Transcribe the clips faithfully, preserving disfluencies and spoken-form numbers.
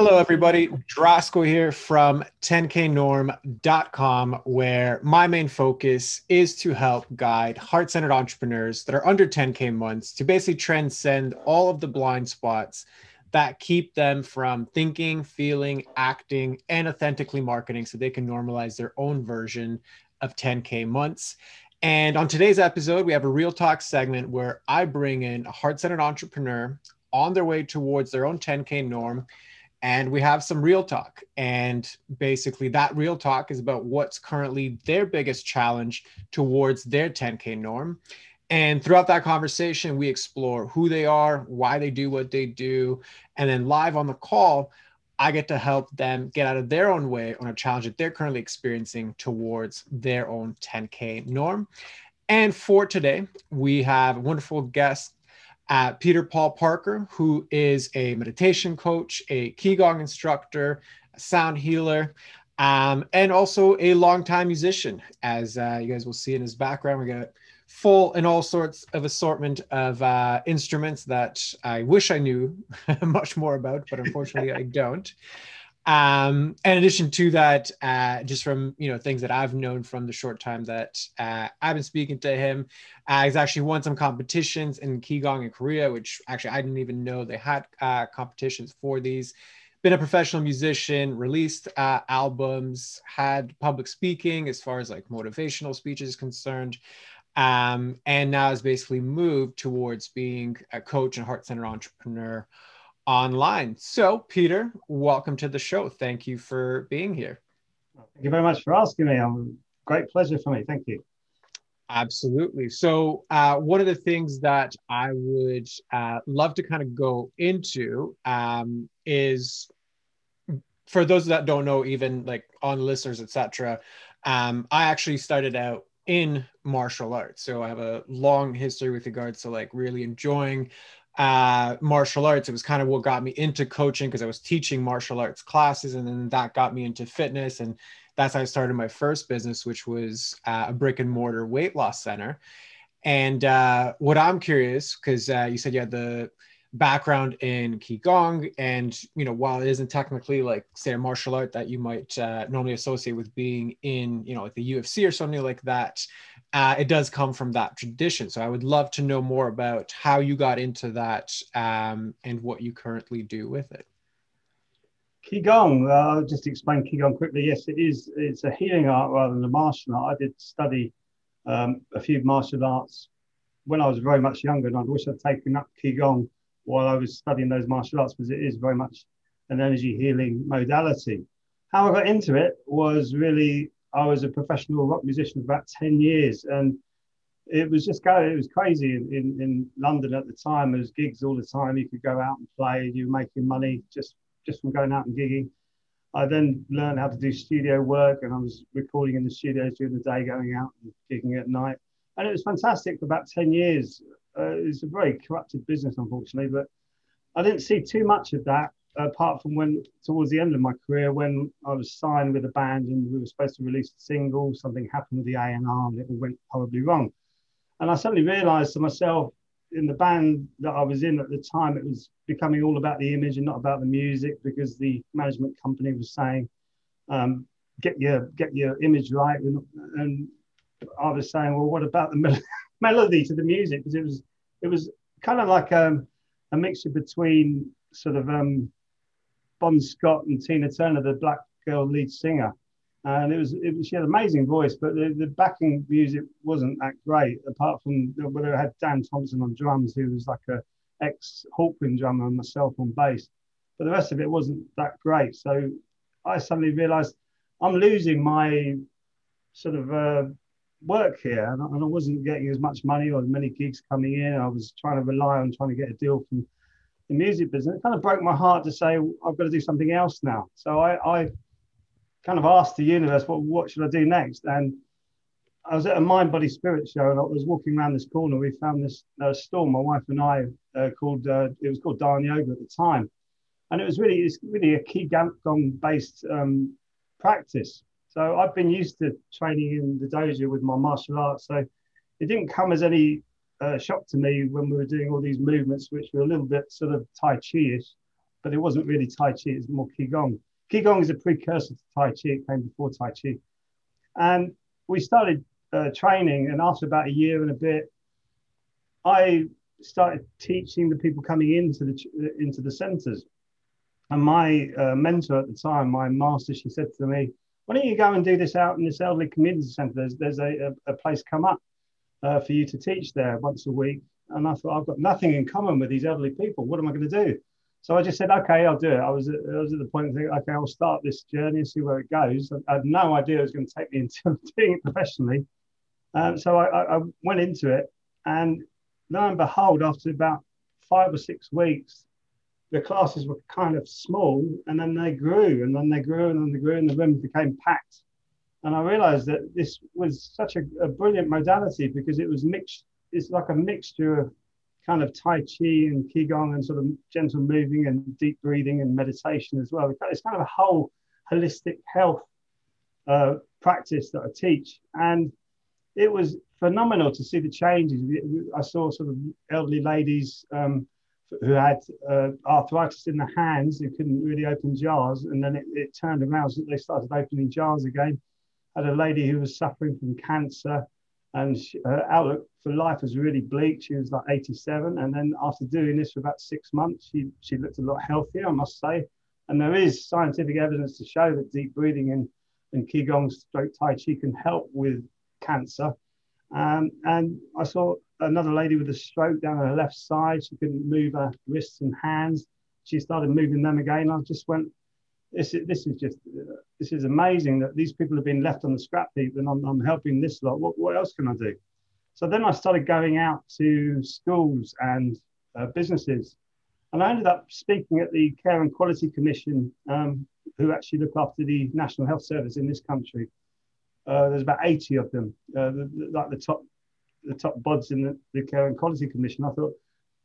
Hello, everybody. Drasko here from ten k norm dot com, where my main focus is to help guide heart-centered entrepreneurs that are under ten K months to basically transcend all of the blind spots that keep them from thinking, feeling, acting, and authentically marketing so they can normalize their own version of ten K months. And on today's episode, we have a Real Talk segment where I bring in a heart-centered entrepreneur on their way towards their own ten K norm. And we have some real talk. And basically that real talk is about what's currently their biggest challenge towards their ten K norm. And throughout that conversation, we explore who they are, why they do what they do. And then live on the call, I get to help them get out of their own way on a challenge that they're currently experiencing towards their own ten K norm. And for today, we have a wonderful guest, Uh, Peter Paul Parker, who is a meditation coach, a Qigong instructor, a sound healer, um, and also a longtime musician. As uh, you guys will see in his background, we got full and all sorts of assortment of uh, instruments that I wish I knew much more about, but unfortunately I don't. Um, and in addition to that, uh, just from, you know, things that I've known from the short time that uh, I've been speaking to him, uh, he's actually won some competitions in Qigong in Korea, which actually I didn't even know they had uh, competitions for these. Been a professional musician, released uh, albums, had public speaking as far as like motivational speech is concerned. Um, and now has basically moved towards being a coach and heart-centered entrepreneur online. So, Peter, welcome to the show. Thank you for being here. Thank you very much for asking me. Um, great pleasure for me. Thank you. Absolutely. So, uh, one of the things that I would uh, love to kind of go into um, is, for those that don't know, even like on listeners, et cetera. Um, I actually started out in martial arts, so I have a long history with regards to like really enjoying Uh, martial arts. It was kind of what got me into coaching because I was teaching martial arts classes, and then that got me into fitness. And that's how I started my first business, which was uh, a brick and mortar weight loss center. And uh, what I'm curious, because uh, you said you had the background in Qigong, and, you know, while it isn't technically like, say, a martial art that you might uh, normally associate with being in, you know, like the U F C or something like that, Uh, it does come from that tradition. So I would love to know more about how you got into that um, and what you currently do with it. Qigong, uh, I'll just explain Qigong quickly. Yes, it is. It's a healing art rather than a martial art. I did study um, a few martial arts when I was very much younger, and I wish I'd taken up Qigong while I was studying those martial arts, because it is very much an energy healing modality. How I got into it was really, I was a professional rock musician for about ten years, and it was just going, it was crazy in, in, in London at the time. There was gigs all the time. You could go out and play, you were making money just, just from going out and gigging. I then learned how to do studio work, and I was recording in the studios during the day, going out and gigging at night. And it was fantastic for about ten years. Uh, it was a very corrupted business, unfortunately, but I didn't see too much of that, apart from when, towards the end of my career, when I was signed with a band and we were supposed to release a single, something happened with the A and R and it all went horribly wrong. And I suddenly realised to myself, in the band that I was in at the time, it was becoming all about the image and not about the music, because the management company was saying, um, get your get your image right. And, and I was saying, well, what about the me- melody to the music? Because it was, it was kind of like a, a mixture between sort of... Um, Bon Scott and Tina Turner, the black girl lead singer, and it was, it was she had an amazing voice, but the, the backing music wasn't that great. Apart from the, well, they had Dan Thompson on drums, who was like a ex Hawkwind drummer, and myself on bass, but the rest of it wasn't that great. So I suddenly realised I'm losing my sort of uh, work here, and I, and I wasn't getting as much money or as many gigs coming in. I was trying to rely on trying to get a deal from the music business. It kind of broke my heart to say, I've got to do something else now. So I, I kind of asked the universe, well, what should I do next? And I was at a Mind, Body, Spirit show, and I was walking around this corner. We found this uh, stall, my wife and I, uh, called, uh, it was called Dharma Yoga at the time. And it was really, it's really a Qigong-based um, practice. So I've been used to training in the dojo with my martial arts. So it didn't come as any Uh, shock to me when we were doing all these movements, which were a little bit sort of Tai Chi-ish, but it wasn't really Tai Chi, it was more Qigong. Qigong is a precursor to Tai Chi, it came before Tai Chi. And we started uh, training, and after about a year and a bit, I started teaching the people coming into the, into the centers. And my uh, mentor at the time, my master, she said to me, why don't you go and do this out in this elderly community center? There's, there's a, a, a place come up uh, for you to teach there once a week. And I thought, I've got nothing in common with these elderly people. What am I going to do? So I just said, okay, I'll do it. I was, I was at the point of thinking, okay, I'll start this journey and see where it goes. I had no idea it was going to take me into doing it professionally. Um, so I, I went into it, and lo and behold, after about five or six weeks, the classes were kind of small, and then they grew, and then they grew, and then they grew, and the room became packed. And I realized that this was such a, a brilliant modality, because it was mixed. It's like a mixture of kind of Tai Chi and Qigong and sort of gentle moving and deep breathing and meditation as well. It's kind of a whole holistic health uh, practice that I teach. And it was phenomenal to see the changes. I saw sort of elderly ladies um, who had uh, arthritis in the hands, who couldn't really open jars. And then it, it turned around, so they started opening jars again. I had a lady who was suffering from cancer, and she, her outlook for life was really bleak. She was like eighty-seven. And then after doing this for about six months, she, she looked a lot healthier, I must say. And there is scientific evidence to show that deep breathing and, and Qigong stroke Tai Chi can help with cancer. Um, and I saw another lady with a stroke down her left side. She couldn't move her wrists and hands. She started moving them again. I just went, this is, this is just, this is amazing that these people have been left on the scrap heap, and I'm, I'm helping this lot. What, what else can I do? So then I started going out to schools and uh, businesses. And I ended up speaking at the Care and Quality Commission, um, who actually look after the National Health Service in this country. Uh, there's about eighty of them, uh, the, the, like the top the top bods in the, the Care and Quality Commission. I thought,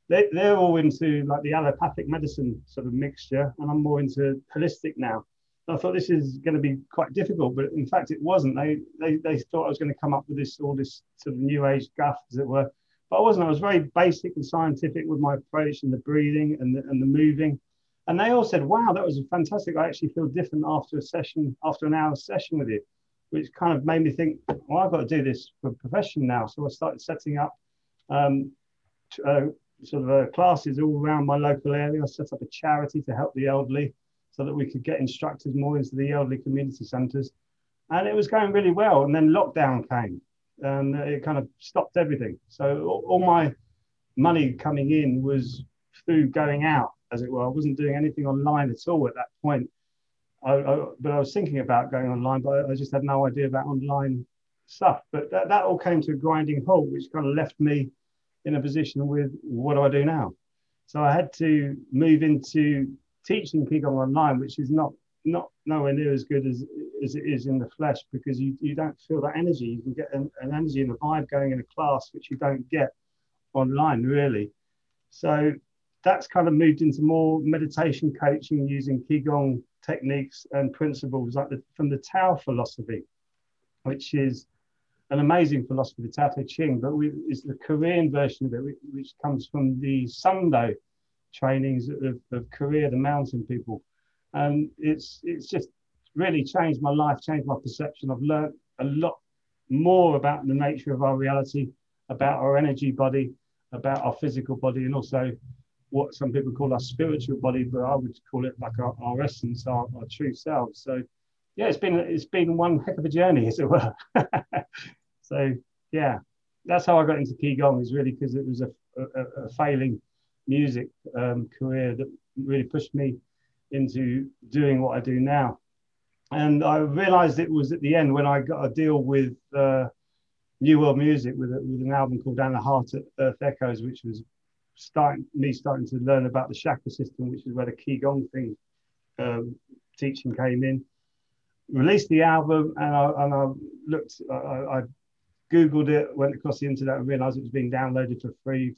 they, they're all into like the allopathic medicine sort of mixture, and I'm more into holistic now. And I thought this is going to be quite difficult, but in fact it wasn't. They, they they thought I was going to come up with this all this sort of new age guff, as it were, but I wasn't. I was very basic and scientific with my approach, and the breathing and the, and the moving. And they all said, wow, that was fantastic. I actually feel different after a session, after an hour session with you, which kind of made me think, well, I've got to do this for a profession now. So I started setting up um, uh, sort of uh, classes all around my local area. I set up a charity to help the elderly, so that we could get instructors more into the elderly community centres. And it was going really well. And then lockdown came, and it kind of stopped everything. So all, all my money coming in was through going out, as it were. I wasn't doing anything online at all at that point. I, I, but I was thinking about going online, but I, I just had no idea about online stuff. But that, that all came to a grinding halt, which kind of left me in a position with, what do I do now? So I had to move into teaching Qigong online, which is not not nowhere near as good as, as it is in the flesh, because you, you don't feel that energy. You can get an, an energy and a vibe going in a class, which you don't get online, really. So that's kind of moved into more meditation coaching, using Qigong techniques and principles like the, from the Tao philosophy, which is an amazing philosophy, the Tao Te Ching, but we, it's the Korean version of it, which comes from the Sando trainings of, of Korea, the mountain people. And it's it's just really changed my life, changed my perception. I've learned a lot more about the nature of our reality, about our energy body, about our physical body, and also what some people call our spiritual body, but I would call it like our, our essence, our, our true selves. So yeah, it's been it's been one heck of a journey, as it were. So yeah, that's how I got into Qigong, is really because it was a, a, a failing music um, career that really pushed me into doing what I do now. And I realized it was at the end when I got a deal with uh, New World Music with, a, with an album called Down the Heart at Earth Echoes, which was starting me starting to learn about the chakra system, which is where the Qigong thing um, teaching came in. Released the album, and I, and I looked, I, I Googled it, went across the internet and realized it was being downloaded for free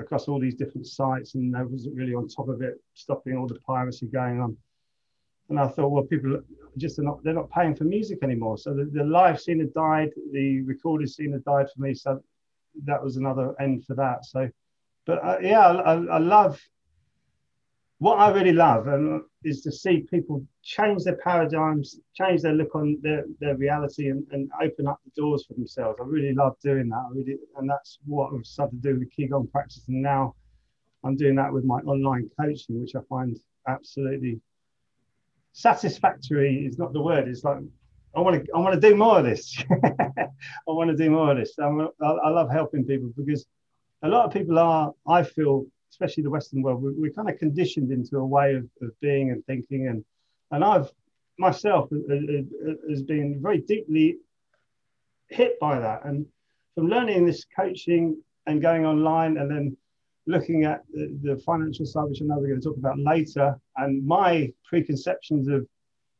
across all these different sites, and I wasn't really on top of it, stopping all the piracy going on. And I thought, well, people just are not, they're not paying for music anymore. So the, the live scene had died, the recorded scene had died for me. So that was another end for that. So, but uh, yeah, I, I, I love what I really love um, is to see people change their paradigms, change their look on their, their reality, and, and open up the doors for themselves. I really love doing that. I really, and that's what I've started to do with Qigong practice. And now I'm doing that with my online coaching, which I find absolutely satisfactory is not the word. It's like, I want to, I want to do more of this. I want to do more of this. I'm, I, I love helping people, because a lot of people are, I feel, especially the Western world, we, we're kind of conditioned into a way of, of being and thinking. And and I've myself uh, uh, has been very deeply hit by that. And from learning this coaching and going online, and then looking at the, the financial side, which I know we're going to talk about later, and my preconceptions of,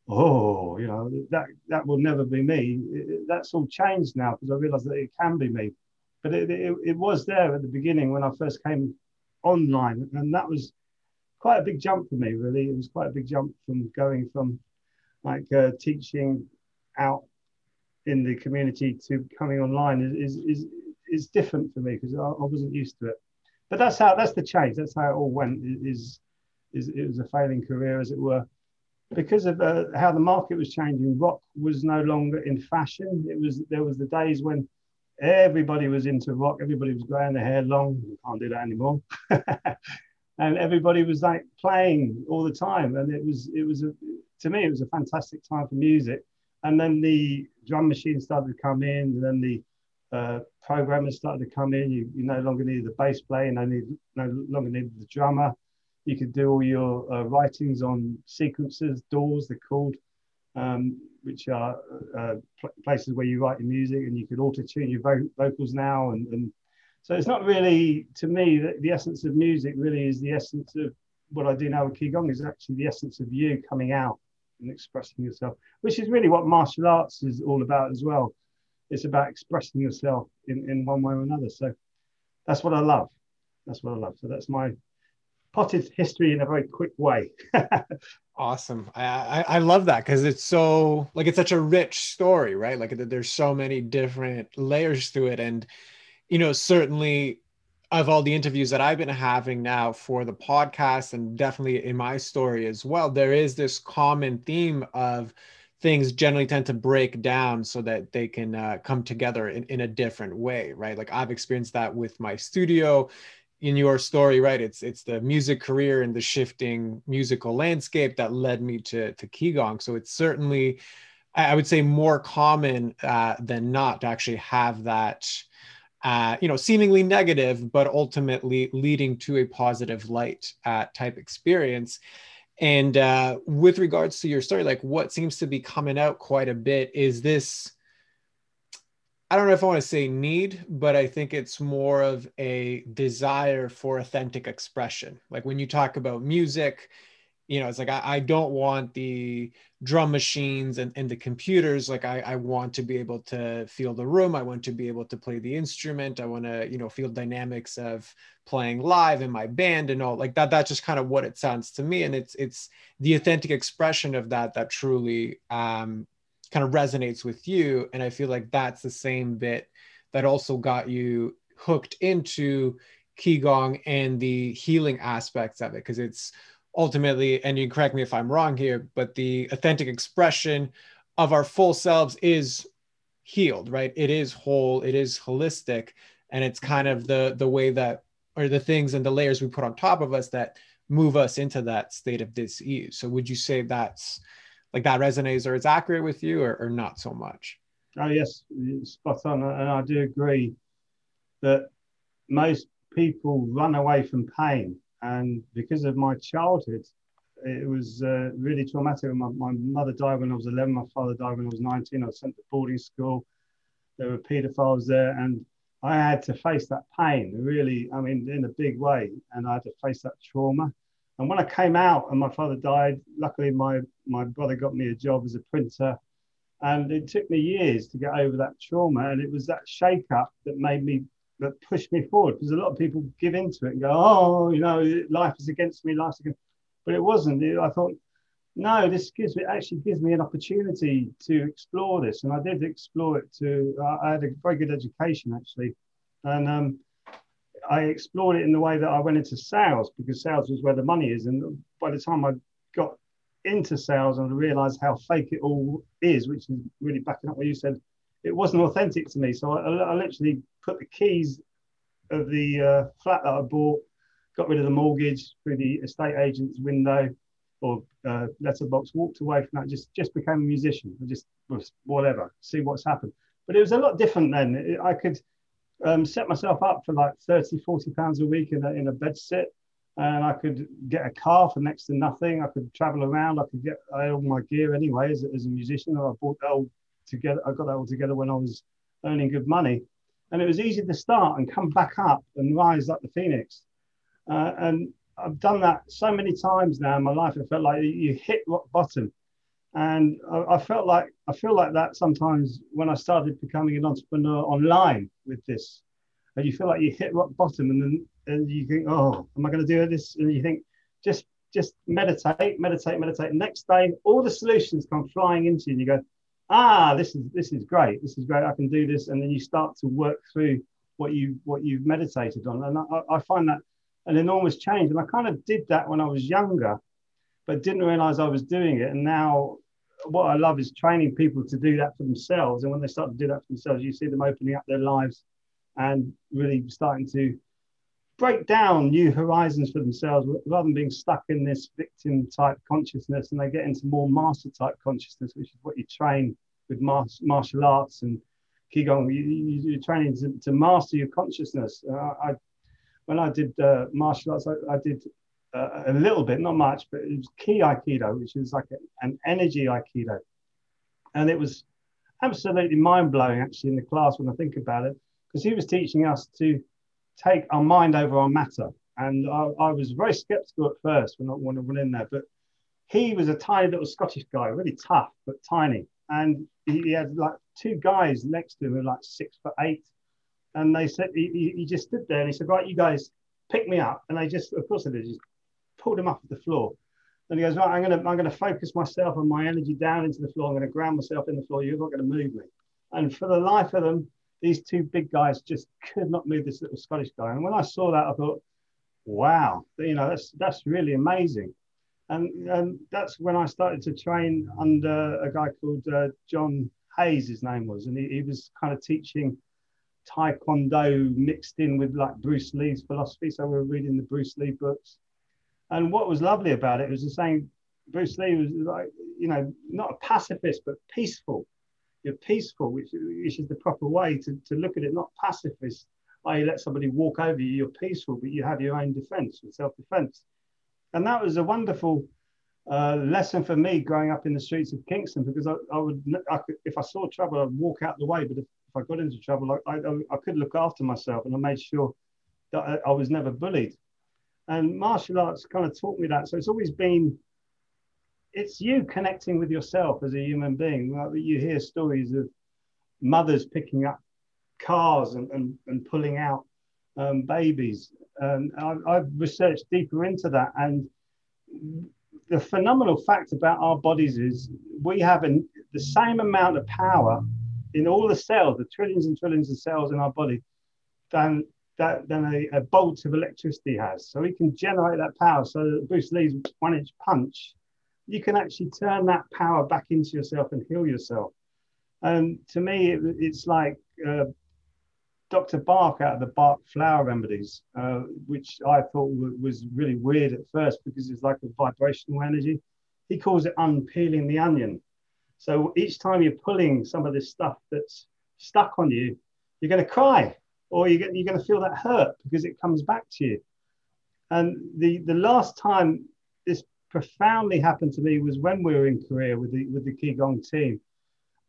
oh, you know, that, that will never be me. It, it, that's all changed now, because I realised that it can be me. But it, it, it was there at the beginning when I first came online, and that was quite a big jump for me, really. It was quite a big jump from going from, like, uh, teaching out in the community to coming online is, is, is, is different for me, because I, I wasn't used to it. But that's how, that's the change. That's how it all went. It, is, is, it was a failing career, as it were, because of uh, how the market was changing. Rock was no longer in fashion. It was, there was the days when everybody was into rock. Everybody was growing their hair long. You can't do that anymore. And everybody was like playing all the time. And it was, it was a, to me, it was a fantastic time for music. And then the drum machine started to come in, and then the Uh, programmers started to come in. You, you no longer needed the bass player, and no, need, no longer needed the drummer. You could do all your uh, writings on sequences, doors they're called, um, which are uh, pl places where you write your music, and you could auto-tune your vo vocals now. And, and so it's not really, to me, the, the essence of music really is the essence of what I do now with Qigong, is actually the essence of you coming out and expressing yourself, which is really what martial arts is all about as well. It's about expressing yourself in, in one way or another. So that's what I love. That's what I love. So that's my potted history in a very quick way. Awesome. I, I, I love that, because it's so, like, it's such a rich story, right? Like, there's so many different layers to it. And, you know, certainly of all the interviews that I've been having now for the podcast, and definitely in my story as well, there is this common theme of things generally tend to break down so that they can uh, come together in, in a different way, right? Like, I've experienced that with my studio. In your story, right, it's it's the music career and the shifting musical landscape that led me to, to Qigong. So it's certainly, I would say, more common uh, than not to actually have that, uh, you know, seemingly negative, but ultimately leading to a positive light uh, type experience. And uh, with regards to your story, like, what seems to be coming out quite a bit is this, I don't know if I want to say need, but I think it's more of a desire for authentic expression. Like, when you talk about music, you know, it's like, I, I don't want the drum machines and, and the computers. Like, I, I want to be able to feel the room. I want to be able to play the instrument. I want to, you know, feel dynamics of playing live in my band and all like that. That's just kind of what it sounds to me. And it's, it's the authentic expression of that, that truly um, kind of resonates with you. And I feel like that's the same bit that also got you hooked into Qigong and the healing aspects of it. 'Cause it's, ultimately, and you can correct me if I'm wrong here, but the authentic expression of our full selves is healed, right? It is whole, it is holistic, and it's kind of the the way that, or the things and the layers we put on top of us that move us into that state of dis-ease. So would you say that's, like, that resonates or is accurate with you, or, or not so much? Oh yes, spot on, and I do agree that most people run away from pain. And because of my childhood, it was uh, really traumatic. My, my mother died when I was eleven. My father died when I was nineteen. I was sent to boarding school. There were paedophiles there. And I had to face that pain, really, I mean, in a big way. And I had to face that trauma. And when I came out and my father died, luckily my, my brother got me a job as a printer. And it took me years to get over that trauma. And it was that shake-up that made me that pushed me forward, because a lot of people give into it and go, oh, you know, life is against me, life's against me. But it wasn't. I thought, no, this gives me, actually gives me an opportunity to explore this. And I did explore it too. I had a very good education, actually. And um, I explored it in the way that I went into sales, because sales was where the money is. And by the time I got into sales and realized how fake it all is, which is really backing up what you said, it wasn't authentic to me. So I, I literally put the keys of the uh, flat that I bought, got rid of the mortgage through the estate agent's window or uh, letterbox, walked away from that, just, just became a musician. I just was whatever, see what's happened. But it was a lot different then. I could um, set myself up for like thirty, forty pounds a week in a, in a bed sit. And I could get a car for next to nothing. I could travel around. I could get I all my gear anyway as, as a musician. I bought that all together. I got that all together when I was earning good money. And it was easy to start and come back up and rise like the phoenix. Uh, and I've done that so many times now in my life. It felt like you hit rock bottom. And I, I felt like I feel like that sometimes when I started becoming an entrepreneur online with this. And you feel like you hit rock bottom, and then and you think, oh, am I going to do this? And you think, just just meditate, meditate, meditate. Next day, all the solutions come flying into you, and you go, ah, this is this is great, this is great. I can do this, and then you start to work through what you what you've meditated on. And I, I find that an enormous change. And I kind of did that when I was younger, but didn't realize I was doing it. And now, what I love is training people to do that for themselves. And when they start to do that for themselves, you see them opening up their lives and really starting to break down new horizons for themselves rather than being stuck in this victim type consciousness, and they get into more master type consciousness, which is what you train with martial arts and Qigong. You, you, you're training to, to master your consciousness. Uh, I, when I did uh, martial arts, I, I did uh, a little bit, not much, but it was Ki Aikido, which is like a, an energy Aikido. And it was absolutely mind-blowing actually in the class when I think about it, because he was teaching us to take our mind over our matter. And I, I was very skeptical at first when I, when I went in there, but he was a tiny little Scottish guy, really tough, but tiny. And he, he had like two guys next to him who were like six foot eight. And they said, he, he just stood there and he said, right, you guys pick me up. And they just, of course they did, just pulled him up off the floor. And he goes, right, I'm gonna, I'm gonna focus myself and my energy down into the floor. I'm gonna ground myself in the floor. You're not gonna move me. And for the life of them, these two big guys just could not move this little Scottish guy. And when I saw that, I thought, wow, you know, that's that's really amazing. And, and that's when I started to train under a guy called uh, John Hayes, his name was. And he, he was kind of teaching Taekwondo mixed in with like Bruce Lee's philosophy. So we were reading the Bruce Lee books. And what was lovely about it was the saying, Bruce Lee was like, you know, not a pacifist, but peaceful. You're peaceful, which, which is the proper way to, to look at it, not pacifist. I let somebody walk over you, you're peaceful, but you have your own defense, your self-defense. And that was a wonderful uh, lesson for me growing up in the streets of Kingston, because I, I would, I could, if I saw trouble, I'd walk out the way. But if, if I got into trouble, I, I, I could look after myself, and I made sure that I, I was never bullied. And martial arts kind of taught me that. So it's always been, it's you connecting with yourself as a human being. You hear stories of mothers picking up cars and, and, and pulling out um, babies. Um, I've, I've researched deeper into that. And the phenomenal fact about our bodies is we have an, the same amount of power in all the cells, the trillions and trillions of cells in our body, than, that, than a, a bolt of electricity has. So we can generate that power. So Bruce Lee's one-inch punch, you can actually turn that power back into yourself and heal yourself. And to me, it, it's like uh, Doctor Bach out of the Bach flower remedies, uh, which I thought w was really weird at first because it's like a vibrational energy. He calls it unpeeling the onion. So each time you're pulling some of this stuff that's stuck on you, you're going to cry, or you're going to feel that hurt because it comes back to you. And the, the last time this profoundly happened to me was when we were in Korea with the with the Qigong team,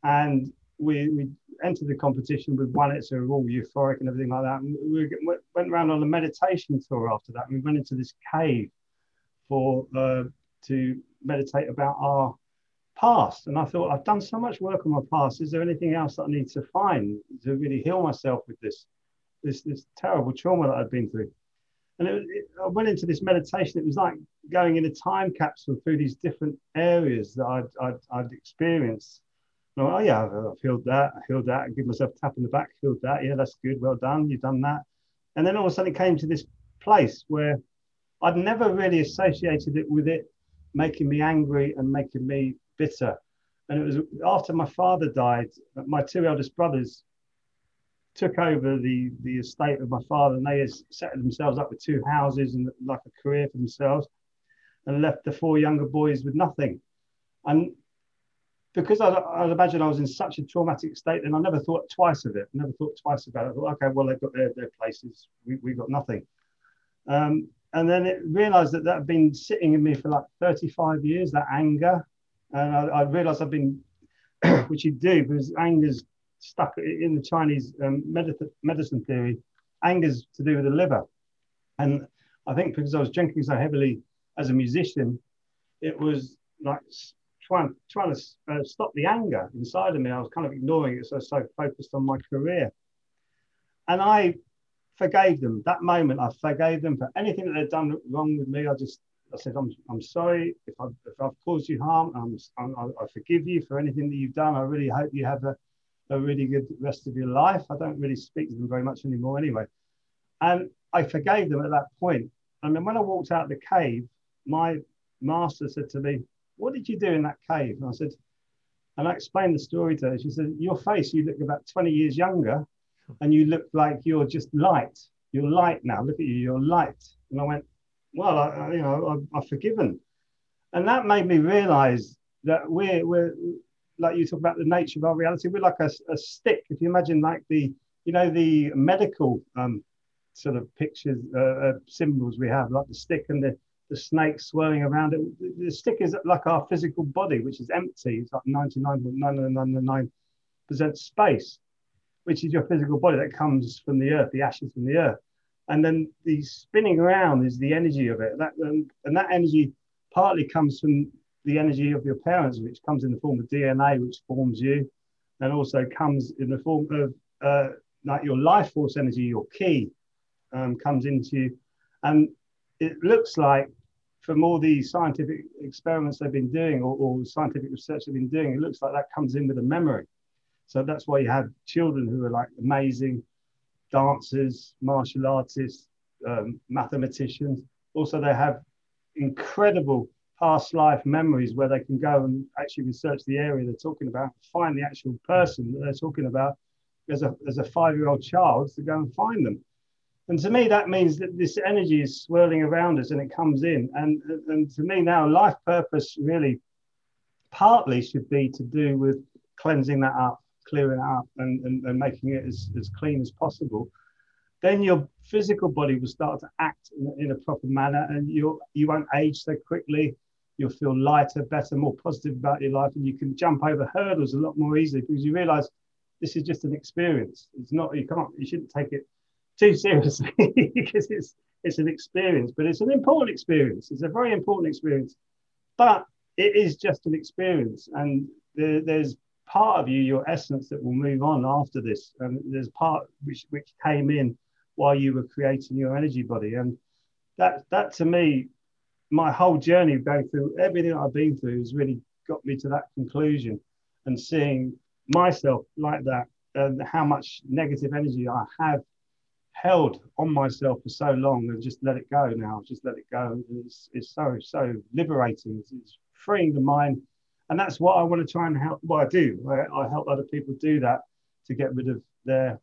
and we, we entered the competition with one. It's all euphoric and everything like that. And we went around on a meditation tour after that. And we went into this cave for uh, to meditate about our past. And I thought, I've done so much work on my past. Is there anything else that I need to find to really heal myself with this this this terrible trauma that I've been through? And it, it, I went into this meditation. It was like going in a time capsule through these different areas that I'd, I'd, I'd experienced. And I went, oh yeah, I've healed that, I healed that, I give myself a tap on the back, healed that, yeah, that's good, well done, you've done that. And then all of a sudden it came to this place where I'd never really associated it with it making me angry and making me bitter. And it was after my father died, my two eldest brothers took over the, the estate of my father, and they set themselves up with two houses and like a career for themselves, and left the four younger boys with nothing. And because I, I imagine I was in such a traumatic state, and I never thought twice of it, never thought twice about it. I thought, okay, well, they've got their, their places, we, we got nothing. Um, and then it realized that that had been sitting in me for like thirty-five years, that anger. And I, I realized I've been, which you do, because anger's stuck in the Chinese um, medicine, medicine theory, anger's to do with the liver. And I think because I was drinking so heavily as a musician, it was like trying, trying to uh, stop the anger inside of me. I was kind of ignoring it, so I was so focused on my career. And I forgave them. That moment, I forgave them for anything that they'd done wrong with me. I just, I said, I'm, I'm sorry if I've, if I've caused you harm. I'm, I'm, I forgive you for anything that you've done. I really hope you have a, a really good rest of your life. I don't really speak to them very much anymore anyway. And I forgave them at that point. And then when I walked out the cave, my master said to me, what did you do in that cave? And I said, and I explained the story to her. She said, your face, you look about twenty years younger, and you look like you're just light. You're light now. Look at you, you're light. And I went, well, I, I, you know, I, I've forgiven. And that made me realize that we're, we're, like you talk about the nature of our reality, we're like a, a stick. If you imagine like the, you know, the medical um, sort of pictures, uh, uh, symbols we have, like the stick and the, the snake swirling around it. The stick is like our physical body, which is empty. It's like ninety-nine point nine nine nine nine percent space, which is your physical body that comes from the earth, the ashes from the earth. And then the spinning around is the energy of it. That, um, and that energy partly comes from the energy of your parents, which comes in the form of D N A, which forms you, and also comes in the form of uh, like your life force energy, your ki, um, comes into you. And it looks like from all the scientific experiments they've been doing, or, or scientific research they've been doing, it looks like that comes in with a memory. So that's why you have children who are like amazing dancers, martial artists, um, mathematicians. Also, they have incredible past life memories where they can go and actually research the area they're talking about, find the actual person that they're talking about as a, as a five-year-old child to go and find them. And to me, that means that this energy is swirling around us and it comes in. And, and to me now, life purpose really partly should be to do with cleansing that up, clearing it up, and, and, and making it as, as clean as possible. Then your physical body will start to act in, in a proper manner, and you'll, you won't age so quickly. You'll feel lighter, better, more positive about your life, and you can jump over hurdles a lot more easily because you realise this is just an experience. It's not, you can't, you shouldn't take it too seriously because it's, it's an experience, but it's an important experience. It's a very important experience, but it is just an experience, and there, there's part of you, your essence, that will move on after this, and there's part which which came in while you were creating your energy body. And that that to me, my whole journey of going through everything that I've been through has really got me to that conclusion, and seeing myself like that and how much negative energy I have held on myself for so long, and just let it go now, just let it go. And it's, it's so so liberating. It's, it's freeing the mind. And that's what I want to try and help. Well, I do. I, I help other people do that, to get rid of their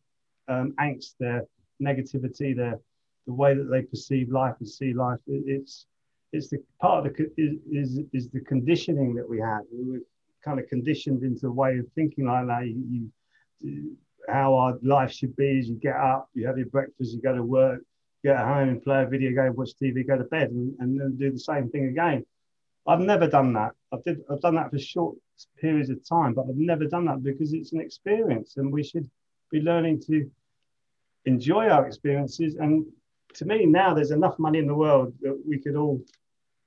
um, angst, their negativity, their the way that they perceive life and see life. It, it's it's the part of the is is the conditioning that we have. We're kind of conditioned into a way of thinking like that. You, you, how our life should be is you get up, you have your breakfast, you go to work, get home, play a video game, watch T V, go to bed, and, and then do the same thing again. I've never done that. I've, did, I've done that for short periods of time, but I've never done that because it's an experience, and we should be learning to enjoy our experiences. And to me now, there's enough money in the world that we could all,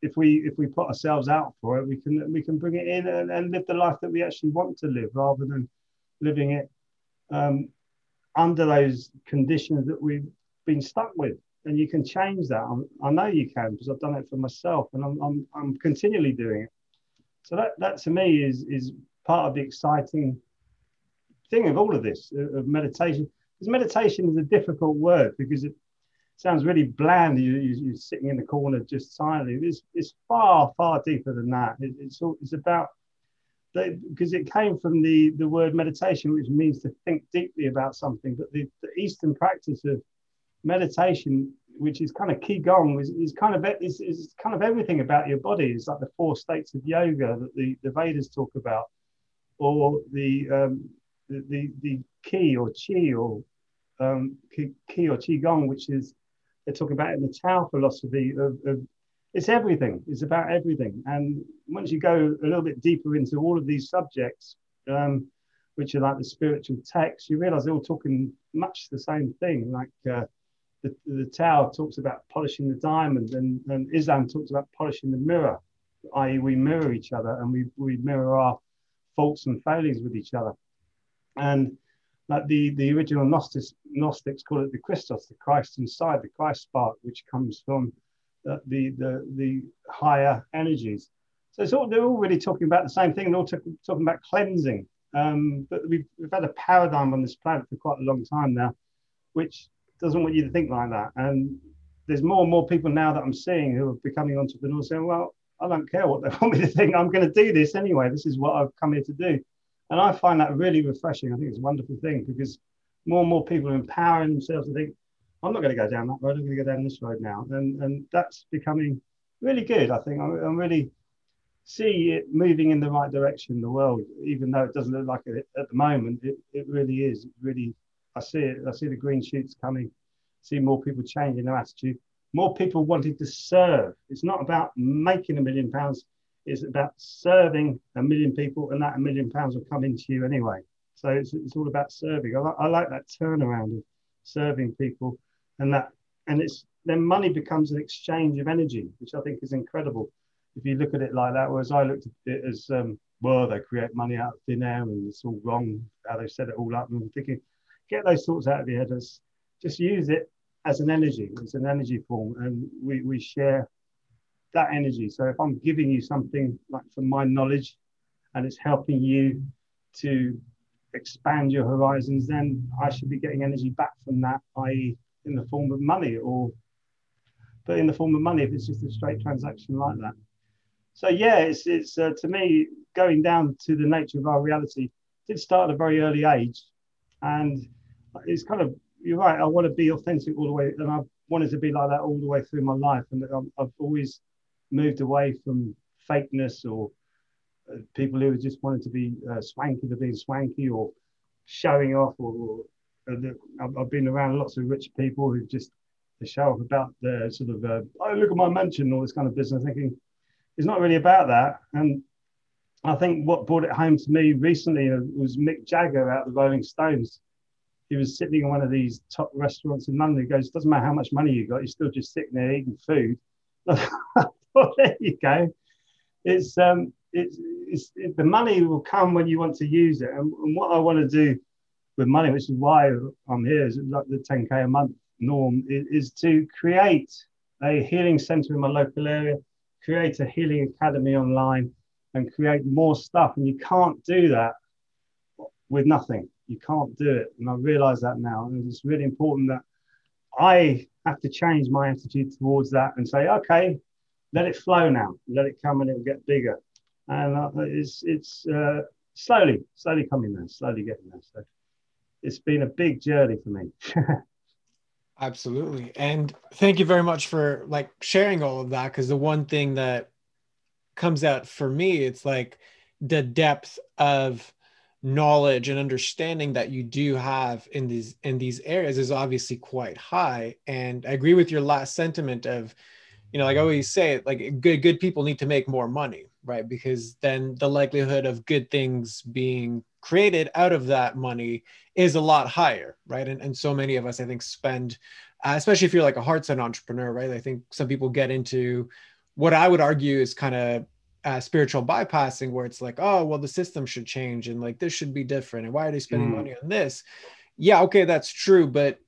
if we if we put ourselves out for it, we can we can bring it in and, and live the life that we actually want to live, rather than living it um, under those conditions that we've been stuck with. And you can change that. I'm, I know you can, because I've done it for myself, and I'm, I'm, I'm continually doing it. So that, that to me is, is part of the exciting thing of all of this, of meditation. Because meditation is a difficult word, because it, sounds really bland. You, you, you're sitting in the corner just silently. It's, it's far, far deeper than that. It, it's, all, it's about, because it came from the, the word meditation, which means to think deeply about something. But the, the Eastern practice of meditation, which is kind of Qigong, is, is kind of is, is kind of everything about your body. It's like the four states of yoga that the, the Vedas talk about, or the um, the, the the Ki or Chi or um, Ki, Ki or Qigong, which is they talk about in the Tao philosophy of, of it's everything. It's about everything. And once you go a little bit deeper into all of these subjects, um, which are like the spiritual texts, you realize they're all talking much the same thing. Like uh, the, the Tao talks about polishing the diamond, and, and Islam talks about polishing the mirror, that is we mirror each other and we, we mirror our faults and failings with each other. And like the, the original Gnostics, Gnostics call it the Christos, the Christ inside, the Christ spark, which comes from The, the the higher energies. So it's all, they're all really talking about the same thing. They're all t- talking about cleansing. Um, but we've, we've had a paradigm on this planet for quite a long time now, which doesn't want you to think like that. And there's more and more people now that I'm seeing who are becoming entrepreneurs saying, well, I don't care what they want me to think. I'm going to do this anyway. This is what I've come here to do. And I find that really refreshing. I think it's a wonderful thing because more and more people are empowering themselves to think, I'm not going to go down that road, I'm going to go down this road now. And and that's becoming really good, I think. I'm, I'm really see it moving in the right direction in the world, even though it doesn't look like it at the moment. It, it really is. It really, I see it. I see the green shoots coming. I see more people changing their attitude. More people wanting to serve. It's not about making a million pounds. It's about serving a million people, and that a million pounds will come into you anyway. So it's, it's all about serving. I like, I like that turnaround of serving people. And that, and it's then money becomes an exchange of energy, which I think is incredible if you look at it like that. Whereas I looked at it as, um, well, they create money out of thin air and it's all wrong how they set it all up. And I'm thinking, get those thoughts out of your head. Let's just use it as an energy. It's an energy form, and we we share that energy. So if I'm giving you something like from my knowledge, and it's helping you to expand your horizons, then I should be getting energy back from that, that is in the form of money, or but in the form of money if it's just a straight transaction like that. So yeah, it's it's uh, to me, going down to the nature of our reality did start at a very early age, and it's kind of, you're right, I want to be authentic all the way, and I wanted to be like that all the way through my life, and I've always moved away from fakeness or uh, people who just wanted to be uh, swanky to being swanky or showing off, or, or I've been around lots of rich people who just they show off about their sort of, uh, oh, look at my mansion, all this kind of business. I'm thinking, it's not really about that. And I think what brought it home to me recently was Mick Jagger out of the Rolling Stones. He was sitting in one of these top restaurants in London. He goes, doesn't matter how much money you got, you're still just sitting there eating food. Well, there you go. It's, um, it's, it's it, the money will come when you want to use it. And, and what I want to do with money, which is why I'm here, is like the ten K a month norm, is to create a healing centre in my local area, create a healing academy online, and create more stuff. And you can't do that with nothing. You can't do it. And I realise that now. And it's really important that I have to change my attitude towards that and say, okay, let it flow now. Let it come and it will get bigger. And it's, it's uh, slowly, slowly coming there, slowly getting there. So it's been a big journey for me. Absolutely. And thank you very much for like sharing all of that. Cause the one thing that comes out for me, it's like the depth of knowledge and understanding that you do have in these, in these areas is obviously quite high. And I agree with your last sentiment of, you know, like I always say, like good, good people need to make more money, right? Because then the likelihood of good things being created out of that money is a lot higher, right? And, and so many of us, I think, spend, uh, especially if you're like a heart-centered entrepreneur, right? I think some people get into what I would argue is kind of uh, spiritual bypassing, where it's like, oh, well, the system should change and like this should be different. And why are they spending mm. money on this? Yeah, okay, that's true, but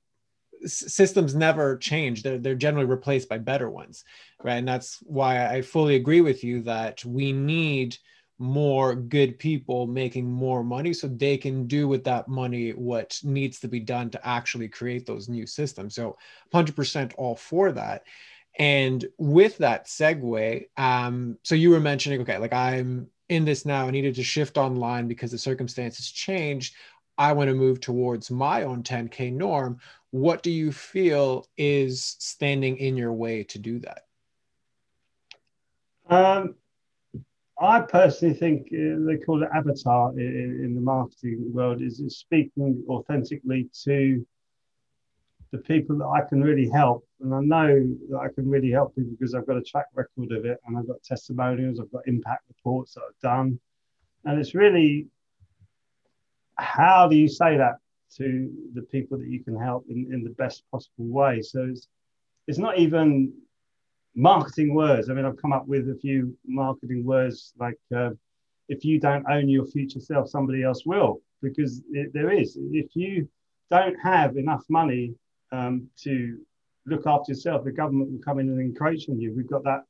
s- systems never change. They're, they're generally replaced by better ones, right? And that's why I fully agree with you that we need more good people making more money so they can do with that money what needs to be done to actually create those new systems. So one hundred percent all for that. And with that segue, um, so you were mentioning, okay, like I'm in this now, I needed to shift online because the circumstances changed. I want to move towards my own ten K norm. What do you feel is standing in your way to do that? Um, I personally think uh, they call it avatar in, in the marketing world, is, is speaking authentically to the people that I can really help. And I know that I can really help people because I've got a track record of it, and I've got testimonials, I've got impact reports that I've done. And it's really, how do you say that to the people that you can help in, in the best possible way? So it's, it's not even marketing words. I mean, I've come up with a few marketing words like, uh, if you don't own your future self, somebody else will, because it, there is. If you don't have enough money um, to look after yourself, the government will come in and encroach on you. We've got that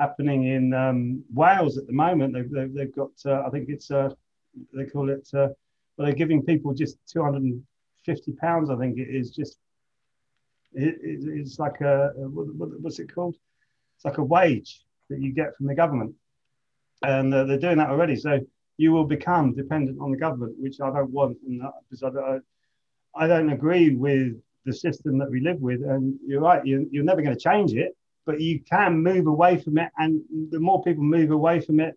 happening in um, Wales at the moment. They've, they've, they've got, uh, I think it's, uh, they call it, uh, well, they're giving people just two hundred fifty pounds, I think it is, just, it, it, it's like a, what, what's it called? It's like a wage that you get from the government. And uh, they're doing that already. So you will become dependent on the government, which I don't want, and that, because I don't, I, I don't agree with the system that we live with. And you're right, you, you're never going to change it, but you can move away from it. And the more people move away from it,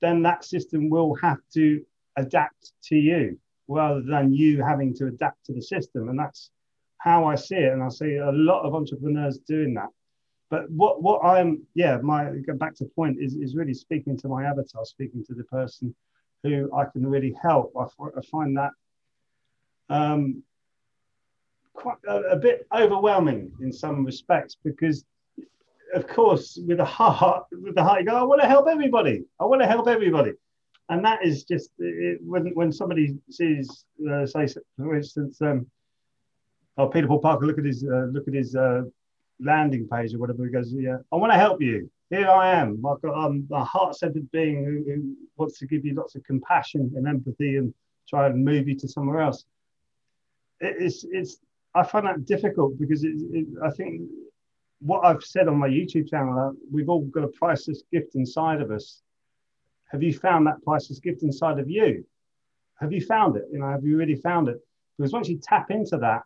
then that system will have to adapt to you rather than you having to adapt to the system. And that's how I see it. And I see a lot of entrepreneurs doing that. But what, what I'm, yeah, my, go back to point is, is really speaking to my avatar, speaking to the person who I can really help. I, I find that um, quite a, a bit overwhelming in some respects, because of course, with the heart, with the heart, you go, I want to help everybody. I want to help everybody. And that is just, it, when, when somebody sees, uh, say, for instance, um, oh, Peter Paul Parker, look at his, uh, look at his, uh, landing page or whatever, he goes, yeah, I want to help you. Here I am. I've got um, a heart-centered being who, who wants to give you lots of compassion and empathy and try and move you to somewhere else. It, it's, it's, I find that difficult because it, it, I think what I've said on my YouTube channel, we've all got a priceless gift inside of us. Have you found that priceless gift inside of you? Have you found it? You know, have you really found it? Because once you tap into that,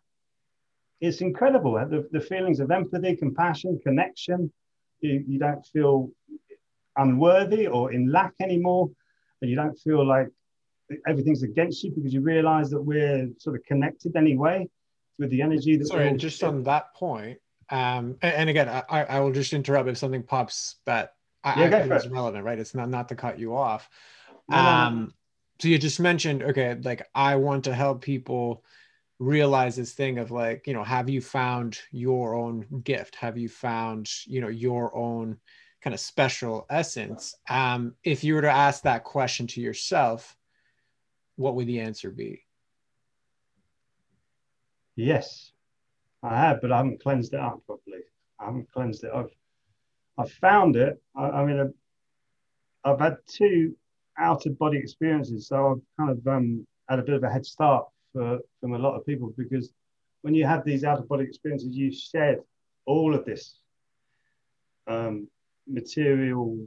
it's incredible, the, the feelings of empathy, compassion, connection. You, you don't feel unworthy or in lack anymore. And you don't feel like everything's against you, because you realize that we're sort of connected anyway with the energy. That Sorry, just share. On that point, um, and, and again, I, I will just interrupt if something pops that I, yeah, I think is relevant, right? It's not, not to cut you off. No, um, no, no. So you just mentioned, okay, like I want to help people realize this thing of like, you know, have you found your own gift? Have you found, you know, your own kind of special essence? Um, if you were to ask that question to yourself, what would the answer be? Yes, I have, but I haven't cleansed it up properly. I haven't cleansed it. I've, I've found it. I, I mean, I've, I've had two out-of-body experiences, so I've kind of um, had a bit of a head start For, from a lot of people, because when you have these out-of-body experiences, you shed all of this um, material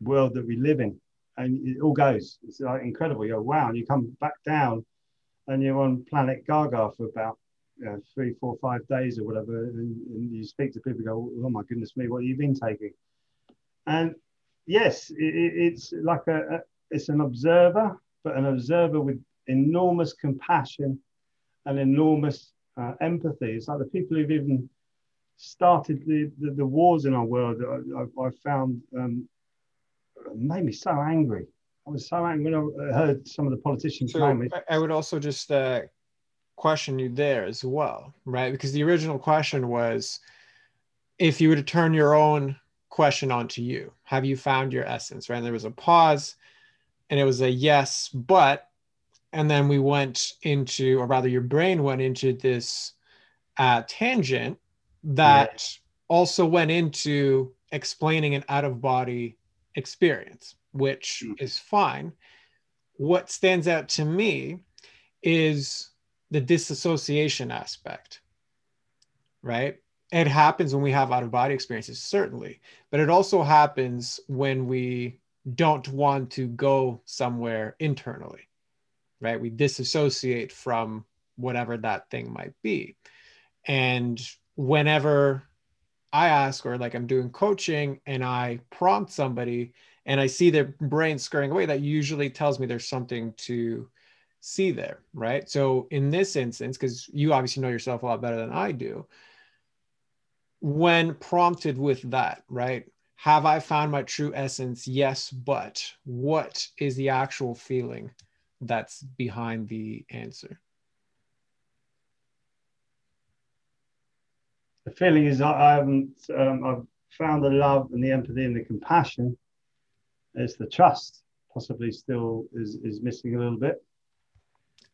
world that we live in, and it all goes. It's like incredible. You go, wow, and you come back down, and you're on planet Gaga for about you know, three, four, five days or whatever, and, and you speak to people, you go, oh my goodness me, what have you been taking? And yes, it, it's like a, a, it's an observer, but an observer with enormous compassion and enormous uh, empathy. It's like the people who've even started the, the, the wars in our world, I, I, I found um, made me so angry. I was so angry when I heard some of the politicians. So I would also just uh, question you there as well, right? Because the original question was, if you were to turn your own question onto you, have you found your essence, right? And there was a pause and it was a yes, but. And then we went into, or rather your brain went into this uh, tangent that yeah. also went into explaining an out-of-body experience, which is fine. What stands out to me is the disassociation aspect, right? It happens when we have out-of-body experiences, certainly, but it also happens when we don't want to go somewhere internally, right? We disassociate from whatever that thing might be. And whenever I ask, or like I'm doing coaching and I prompt somebody and I see their brain scurrying away, that usually tells me there's something to see there, right? So in this instance, because you obviously know yourself a lot better than I do, when prompted with that, right? Have I found my true essence? Yes, but what is the actual feeling that's behind the answer? The feeling is I haven't, um, I've found the love and the empathy and the compassion. It's the trust possibly still is, is missing a little bit.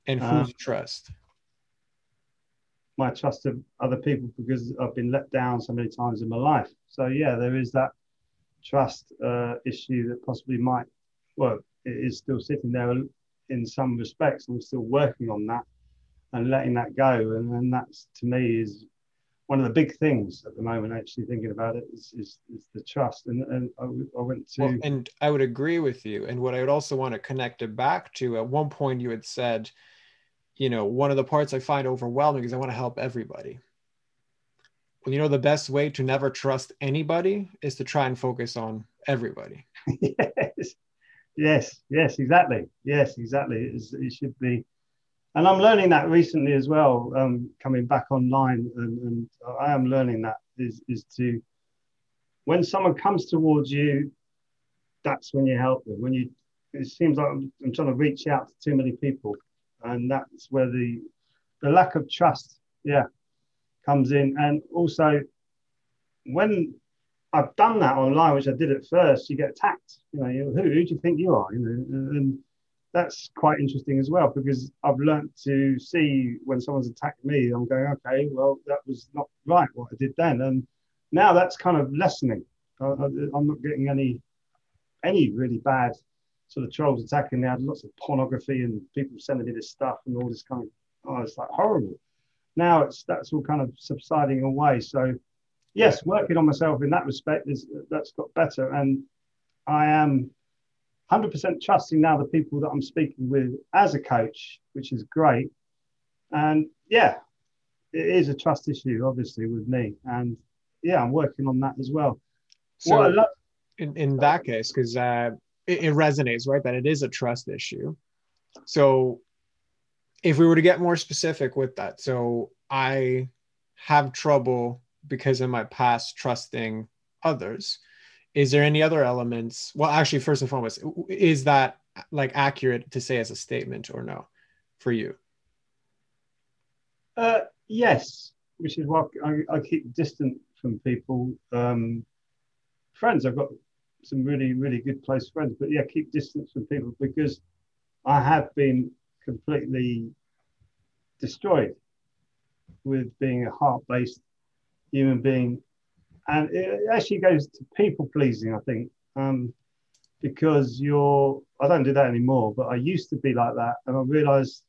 And whose um, trust? My trust of other people, because I've been let down so many times in my life. So yeah, there is that trust uh, issue that possibly might, well, it is still sitting there in some respects. I'm still working on that and letting that go. And then that's, to me, is one of the big things at the moment, actually thinking about it, is, is, is the trust. And, and I, I went to... Well, and I would agree with you. And what I would also want to connect it back to, at one point you had said, you know, one of the parts I find overwhelming is I want to help everybody. Well, you know, the best way to never trust anybody is to try and focus on everybody. Yes, yes, yes, exactly. Yes, exactly. It's, it should be. And I'm learning that recently as well, um, coming back online, and, and I am learning that is, is to, when someone comes towards you, that's when you help them. When you, it seems like I'm, I'm trying to reach out to too many people, and that's where the the lack of trust, yeah, comes in. And also, when I've done that online, which I did at first, you get attacked. You know, who, who do you think you are? You know, and that's quite interesting as well, because I've learned to see when someone's attacked me, I'm going, okay, well, that was not right what I did then, and now that's kind of lessening. I, I, I'm not getting any any really bad sort of trolls attacking me. I had lots of pornography and people sending me this stuff and all this kind of, oh, it's like horrible. Now it's, that's all kind of subsiding away. So yes, working on myself in that respect, is that's got better. And I am one hundred percent trusting now the people that I'm speaking with as a coach, which is great. And yeah, it is a trust issue, obviously, with me. And yeah, I'm working on that as well. So what I love in, in that case, because uh, it resonates, right? That it is a trust issue. So if we were to get more specific with that, so I have trouble because in my past trusting others, is there any other elements? Well, actually, first and foremost, is that like accurate to say as a statement or no for you? Uh, yes, which is why I, I keep distant from people. Um, friends, I've got some really, really good close friends, but yeah, keep distance from people because I have been completely destroyed with being a heart-based human being. And it actually goes to people pleasing, I think, um, because you're, I don't do that anymore, but I used to be like that. And I realized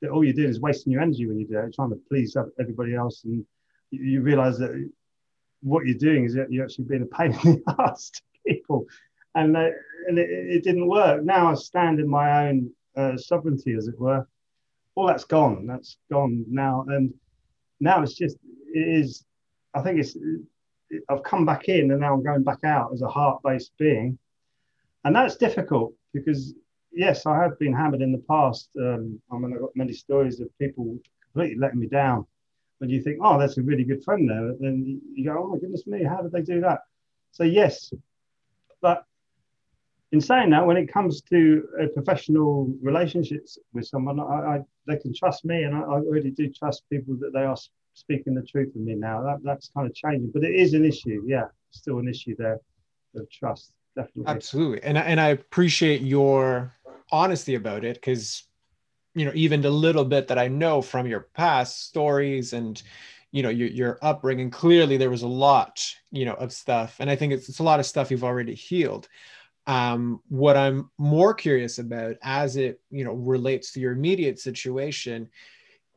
that all you're doing is wasting your energy when you do that, you're trying to please everybody else. And you, you realize that what you're doing is that you're actually being a pain in the ass to people. And, uh, and it, it didn't work. Now I stand in my own uh, sovereignty, as it were. All that's gone. That's gone now. And now it's just, it is, I think it's, I've come back in and now I'm going back out as a heart-based being. And that's difficult because, yes, I have been hammered in the past. Um, I mean, I've got many stories of people completely letting me down. When you think, oh, that's a really good friend there. Then you go, oh, my goodness me, how did they do that? So, yes. But in saying that, when it comes to uh, professional relationships with someone, I, I, they can trust me. And I, I really do trust people that they are speaking the truth with me now. That, that's kind of changing, but it is an issue. Yeah, still an issue there of trust, definitely. Absolutely. And, and I appreciate your honesty about it because, you know, even the little bit that I know from your past stories and, you know, your, your upbringing, clearly there was a lot, you know, of stuff. And I think it's, it's a lot of stuff you've already healed. Um, what I'm more curious about, as it, you know, relates to your immediate situation,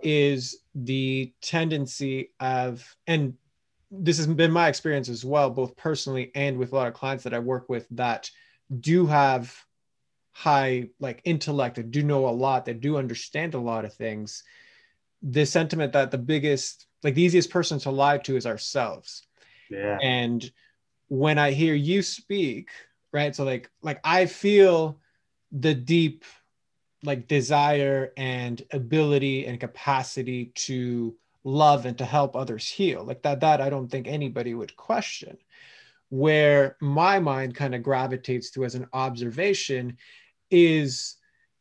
is the tendency of, and this has been my experience as well, both personally and with a lot of clients that I work with that do have high, like, intellect, that do know a lot, that do understand a lot of things. This sentiment that the biggest, like, the easiest person to lie to is ourselves. Yeah. And when I hear you speak, right? So like, like I feel the deep, like, desire and ability and capacity to love and to help others heal, like that, that I don't think anybody would question. Where my mind kind of gravitates to as an observation is,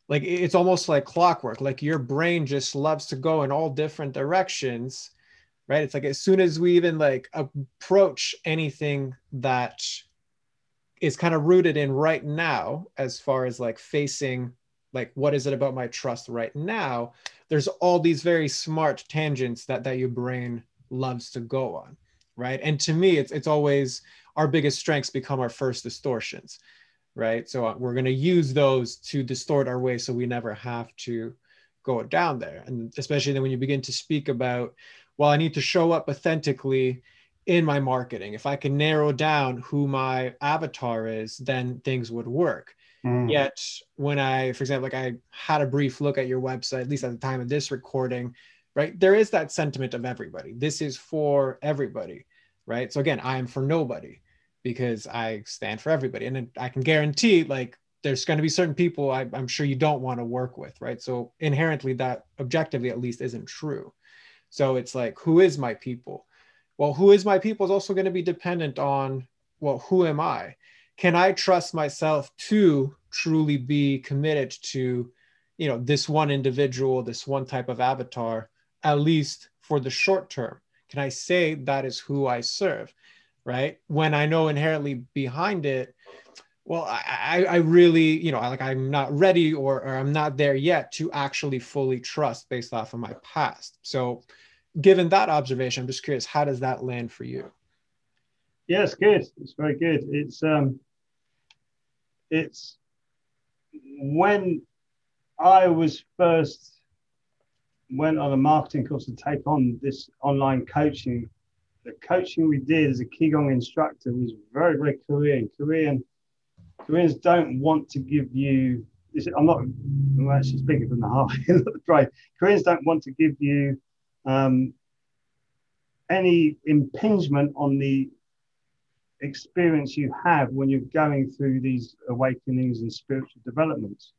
like, it's almost like clockwork, like your brain just loves to go in all different directions, right? It's like, as soon as we even like approach anything that is kind of rooted in right now, as far as like facing, like, what is it about my trust right now? There's all these very smart tangents that, that your brain loves to go on, right? And to me, it's, it's always our biggest strengths become our first distortions, right? So we're going to use those to distort our way so we never have to go down there. And especially then when you begin to speak about, well, I need to show up authentically in my marketing. If I can narrow down who my avatar is, then things would work. Mm. Yet when I, for example, like I had a brief look at your website, at least at the time of this recording, right? There is that sentiment of everybody. This is for everybody, right? So again, I am for nobody because I stand for everybody. And I can guarantee, like, there's going to be certain people I, I'm sure you don't want to work with, right? So inherently that objectively at least isn't true. So it's like, who is my people? Well, who is my people is also going to be dependent on, well, who am I? Can I trust myself to truly be committed to, you know, this one individual, this one type of avatar, at least for the short term? Can I say that is who I serve, right? When I know inherently behind it, well, I, I really, you know, like I'm not ready or, or I'm not there yet to actually fully trust based off of my past. So given that observation, I'm just curious, how does that land for you? Yeah, it's good. It's very good. It's, um, it's when I was first went on a marketing course to take on this online coaching, the coaching we did as a Qigong instructor was very, very Korean. Korean, Koreans don't want to give you, I'm not I'm actually speaking from the heart, right? Koreans don't want to give you Um, any impingement on the experience you have when you're going through these awakenings and spiritual developments.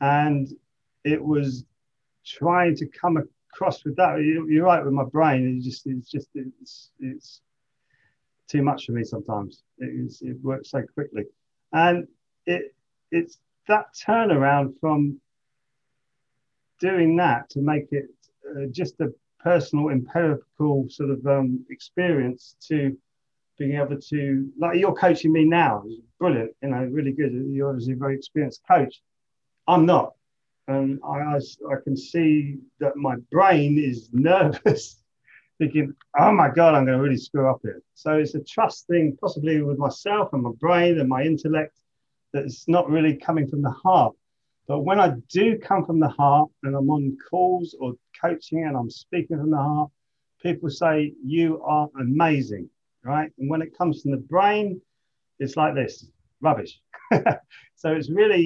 And it was trying to come across with that. You're right with my brain. It just, it's just, it's, it's too much for me sometimes. It, is, it works so quickly. And it, it's that turnaround from doing that to make it Uh, just a personal, empirical sort of um, experience to being able to, like you're coaching me now, brilliant, you know, really good. You're obviously a very experienced coach. I'm not. And I, I, I can see that my brain is nervous, thinking, oh my God, I'm going to really screw up here. So it's a trust thing, possibly with myself and my brain and my intellect, that it's not really coming from the heart. But when I do come from the heart and I'm on calls or coaching and I'm speaking from the heart, people say, you are amazing, right? And when it comes from the brain, it's like this, rubbish. So it's really,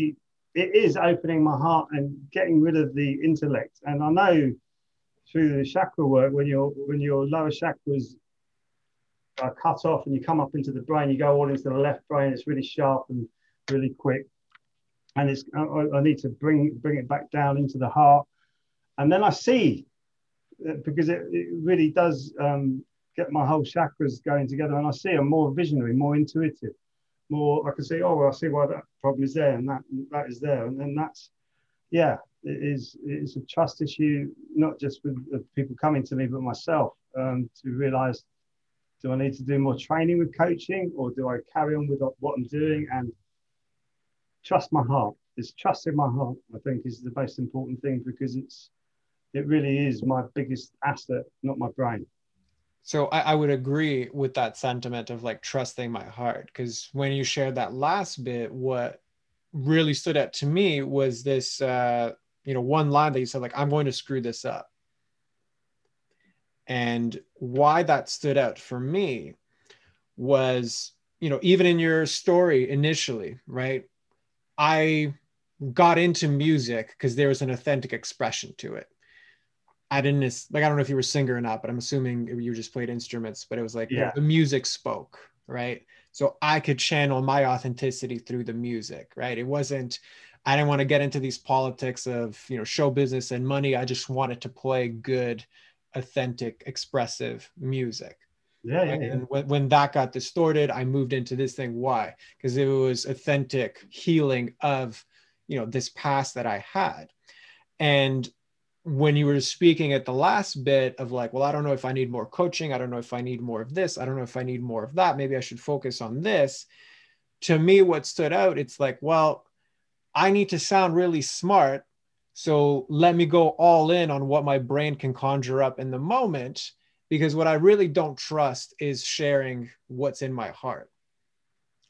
it is opening my heart and getting rid of the intellect. And I know through the chakra work, when, you're, when your lower chakras are cut off and you come up into the brain, you go all into the left brain, it's really sharp and really quick. And it's, I need to bring bring it back down into the heart. And then I see, because it, it really does um, get my whole chakras going together. And I see I'm more visionary, more intuitive, more, I can see, oh, well, I see why that problem is there and that that is there. And then that's, yeah, it is, it's a trust issue, not just with the people coming to me, but myself, um, to realize, do I need to do more training with coaching or do I carry on with what I'm doing and trust my heart? It's trusting my heart, I think, is the most important thing, because it's, it really is my biggest asset, not my brain. So I, I would agree with that sentiment of like trusting my heart, because when you shared that last bit, what really stood out to me was this, uh, you know, one line that you said, like, I'm going to screw this up. And why that stood out for me was, you know, even in your story initially, right, I got into music because there was an authentic expression to it. I didn't, like, I don't know if you were a singer or not, but I'm assuming you just played instruments, but it was like, yeah, you know, the music spoke, right? So I could channel my authenticity through the music, right? It wasn't, I didn't want to get into these politics of, you know, show business and money. I just wanted to play good, authentic, expressive music. Yeah, yeah, yeah. And when, when that got distorted, I moved into this thing. Why? Because it was authentic healing of, you know, this past that I had. And when you were speaking at the last bit of like, well, I don't know if I need more coaching. I don't know if I need more of this. I don't know if I need more of that. Maybe I should focus on this. To me, what stood out, it's like, well, I need to sound really smart. So let me go all in on what my brain can conjure up in the moment, because what I really don't trust is sharing what's in my heart,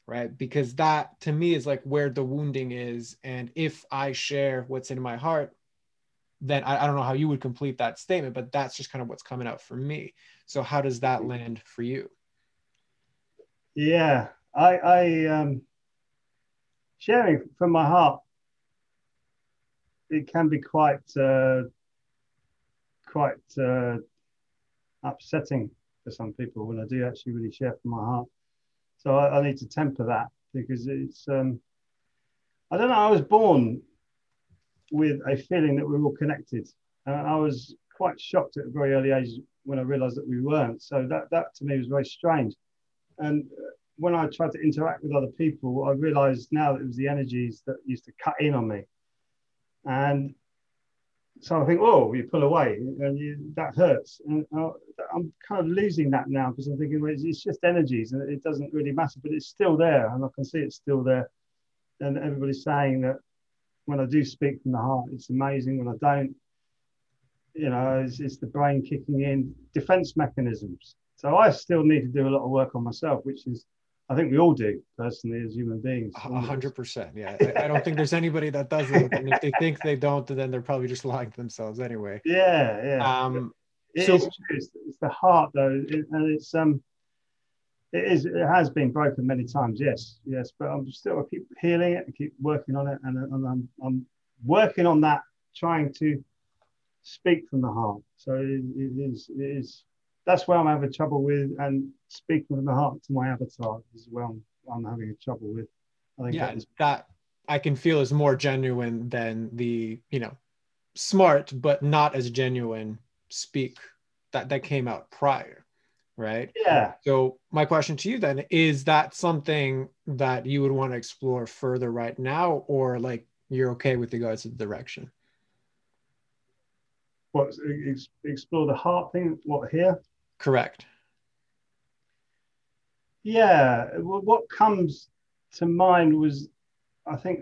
right? Because that to me is like where the wounding is. And if I share what's in my heart, then I, I don't know how you would complete that statement, but that's just kind of what's coming out for me. So how does that land for you? Yeah, I, I um, sharing from my heart, it can be quite, uh, quite uh, upsetting for some people when I do actually really share from my heart. So I, I need to temper that, because it's, um, I don't know, I was born with a feeling that we're all connected. Uh, I was quite shocked at a very early age when I realized that we weren't. So that, that to me was very strange. And when I tried to interact with other people, I realized now that it was the energies that used to cut in on me. And so I think, oh, you pull away and you, that hurts. And I, I'm kind of losing that now, because I'm thinking, well, it's, it's just energies and it doesn't really matter, but it's still there. And I can see it's still there. And everybody's saying that when I do speak from the heart, it's amazing. When I don't, you know, it's, it's the brain kicking in defense mechanisms. So I still need to do a lot of work on myself, which is, I think we all do personally as human beings. A hundred percent. Yeah. I, I don't think there's anybody that doesn't. And if they think they don't, then they're probably just lying to themselves anyway. Yeah. Yeah. Um, it so, is true. It's, it's the heart though. It, and it's, um, It is. It has been broken many times. Yes, yes. But I'm still. I keep healing it. I keep working on it, and, and I'm, I'm working on that, trying to speak from the heart. So it, it is. It is. That's where I'm having trouble with, and speaking from the heart to my avatar is where I'm, I'm having trouble with. I think yeah, that, is, that I can feel is more genuine than the, you know, smart but not as genuine speak that that came out prior. Right. Yeah. So my question to you then, is that something that you would want to explore further right now, or like you're okay with regards to the direction? What, ex- explore the heart thing? What, here? Correct. Yeah. Well, what comes to mind was, I think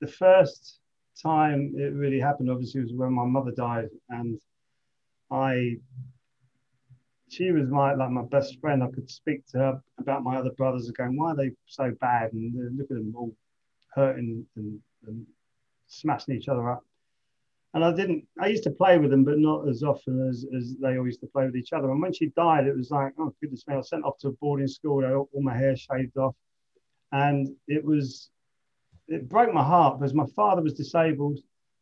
the first time it really happened, obviously, was when my mother died, and I. She was my like my best friend. I could speak to her about my other brothers and going, why are they so bad? And look at them all hurting and, and smashing each other up. And I didn't, I used to play with them, but not as often as, as they all used to play with each other. And when she died, it was like, oh, goodness me, I was sent off to a boarding school. I got all my hair shaved off. And it was, it broke my heart because my father was disabled.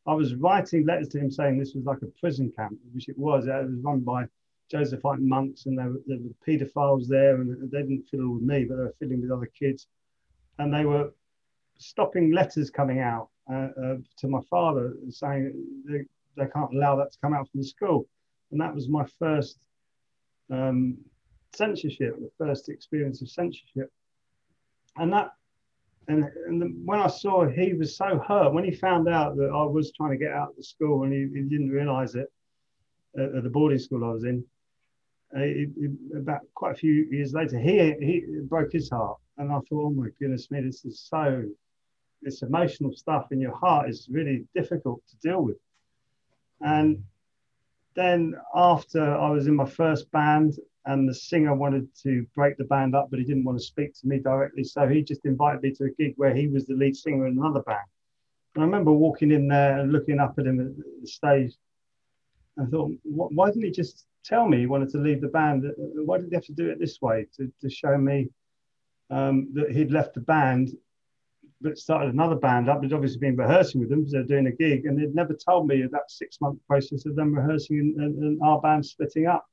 I was writing letters to him saying this was like a prison camp, which it was. It was run by Josephite monks, and there were, there were paedophiles there, and they didn't fiddle with me, but they were fiddling with other kids, and they were stopping letters coming out uh, uh, to my father saying they, they can't allow that to come out from the school. And that was my first um, censorship, the first experience of censorship. And that, and, and the, when I saw he was so hurt, when he found out that I was trying to get out of the school and he, he didn't realise it, at the boarding school I was in, it, it, about quite a few years later, he he broke his heart. And I thought, oh my goodness me, this is so, this emotional stuff in your heart is really difficult to deal with. And then after I was in my first band, and the singer wanted to break the band up, but he didn't want to speak to me directly. So he just invited me to a gig where he was the lead singer in another band. And I remember walking in there and looking up at him at the stage. I thought, why didn't he just tell me he wanted to leave the band? Why did he have to do it this way? To, to show me um, that he'd left the band, but started another band up. He'd obviously been rehearsing with them because they're doing a gig, and they'd never told me of that six-month process of them rehearsing and, and, and our band splitting up.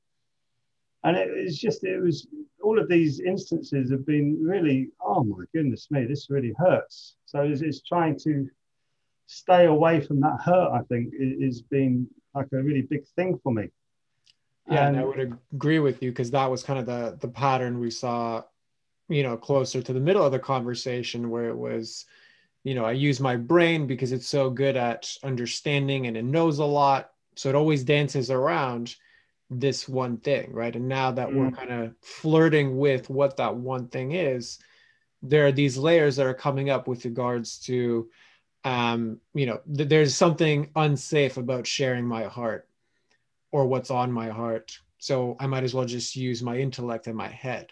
And it was just, it was, all of these instances have been really, oh my goodness me, this really hurts. So it's, it's trying to stay away from that hurt, I think, is being like a really big thing for me. Yeah, and, and I would agree with you, because that was kind of the the pattern we saw, you know, closer to the middle of the conversation, where it was, you know, I use my brain because it's so good at understanding and it knows a lot. So it always dances around this one thing, right? And now that mm. we're kind of flirting with what that one thing is, there are these layers that are coming up with regards to, um, you know, th- there's something unsafe about sharing my heart or what's on my heart. So I might as well just use my intellect and my head,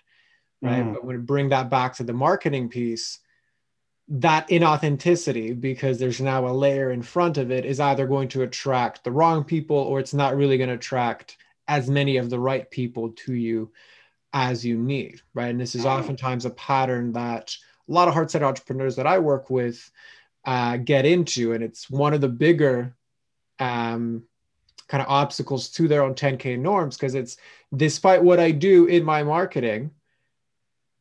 right? Mm. But when I bring that back to the marketing piece, that inauthenticity, because there's now a layer in front of it, is either going to attract the wrong people, or it's not really going to attract as many of the right people to you as you need, right? And this is oftentimes a pattern that a lot of heart-centered entrepreneurs that I work with uh, get into. And it's one of the bigger um, kind of obstacles to their own ten K norms, because it's, despite what I do in my marketing,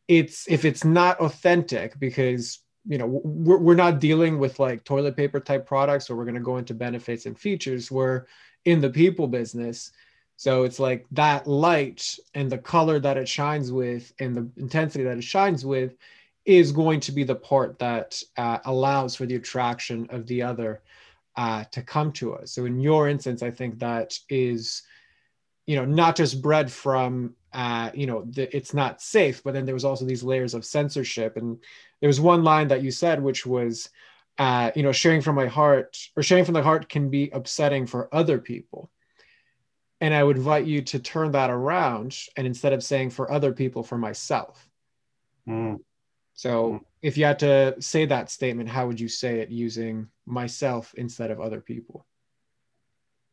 it's, if it's not authentic, because, you know, we're, we're not dealing with like toilet paper type products, or we're going to go into benefits and features. We're in the people business. So it's like that light and the color that it shines with and the intensity that it shines with is going to be the part that uh, allows for the attraction of the other uh, to come to us. So in your instance, I think that is, you know, not just bred from, uh, you know, the, it's not safe, but then there was also these layers of censorship. And there was one line that you said, which was, uh, you know, sharing from my heart or sharing from the heart can be upsetting for other people. And I would invite you to turn that around, and instead of saying for other people, for myself. Mm. So mm. if you had to say that statement, how would you say it using myself instead of other people?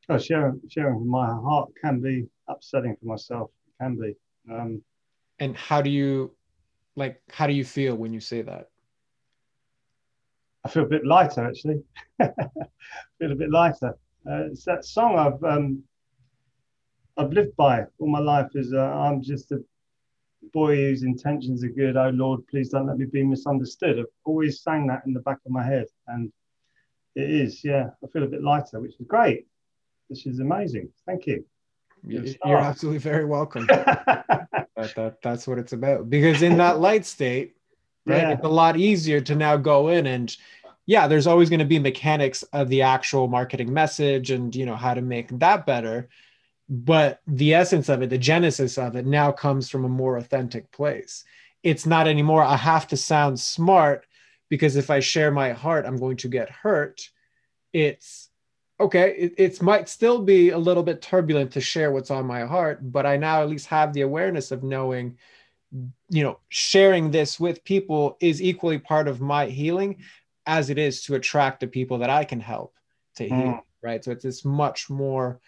Oh, sharing, sharing my heart can be upsetting for myself. It can be. Um, and how do you, like, how do you feel when you say that? I feel a bit lighter, actually. feel a bit lighter. Uh, it's that song I've... Um, I've lived by all my life is uh, I'm just a boy whose intentions are good. Oh Lord, please don't let me be misunderstood. I've always sang that in the back of my head, and it is, yeah, I feel a bit lighter, which is great, which is amazing. Thank you. You're, you're absolutely very welcome. that, that, that's what it's about, because in that light state, right, yeah. It's a lot easier to now go in and, yeah, there's always going to be mechanics of the actual marketing message and, you know, how to make that better. But the essence of it, the genesis of it, now comes from a more authentic place. It's not anymore, I have to sound smart because if I share my heart, I'm going to get hurt. It's okay. It, it might still be a little bit turbulent to share what's on my heart, but I now at least have the awareness of knowing, you know, sharing this with people is equally part of my healing as it is to attract the people that I can help to heal, mm. right? So it's this much more...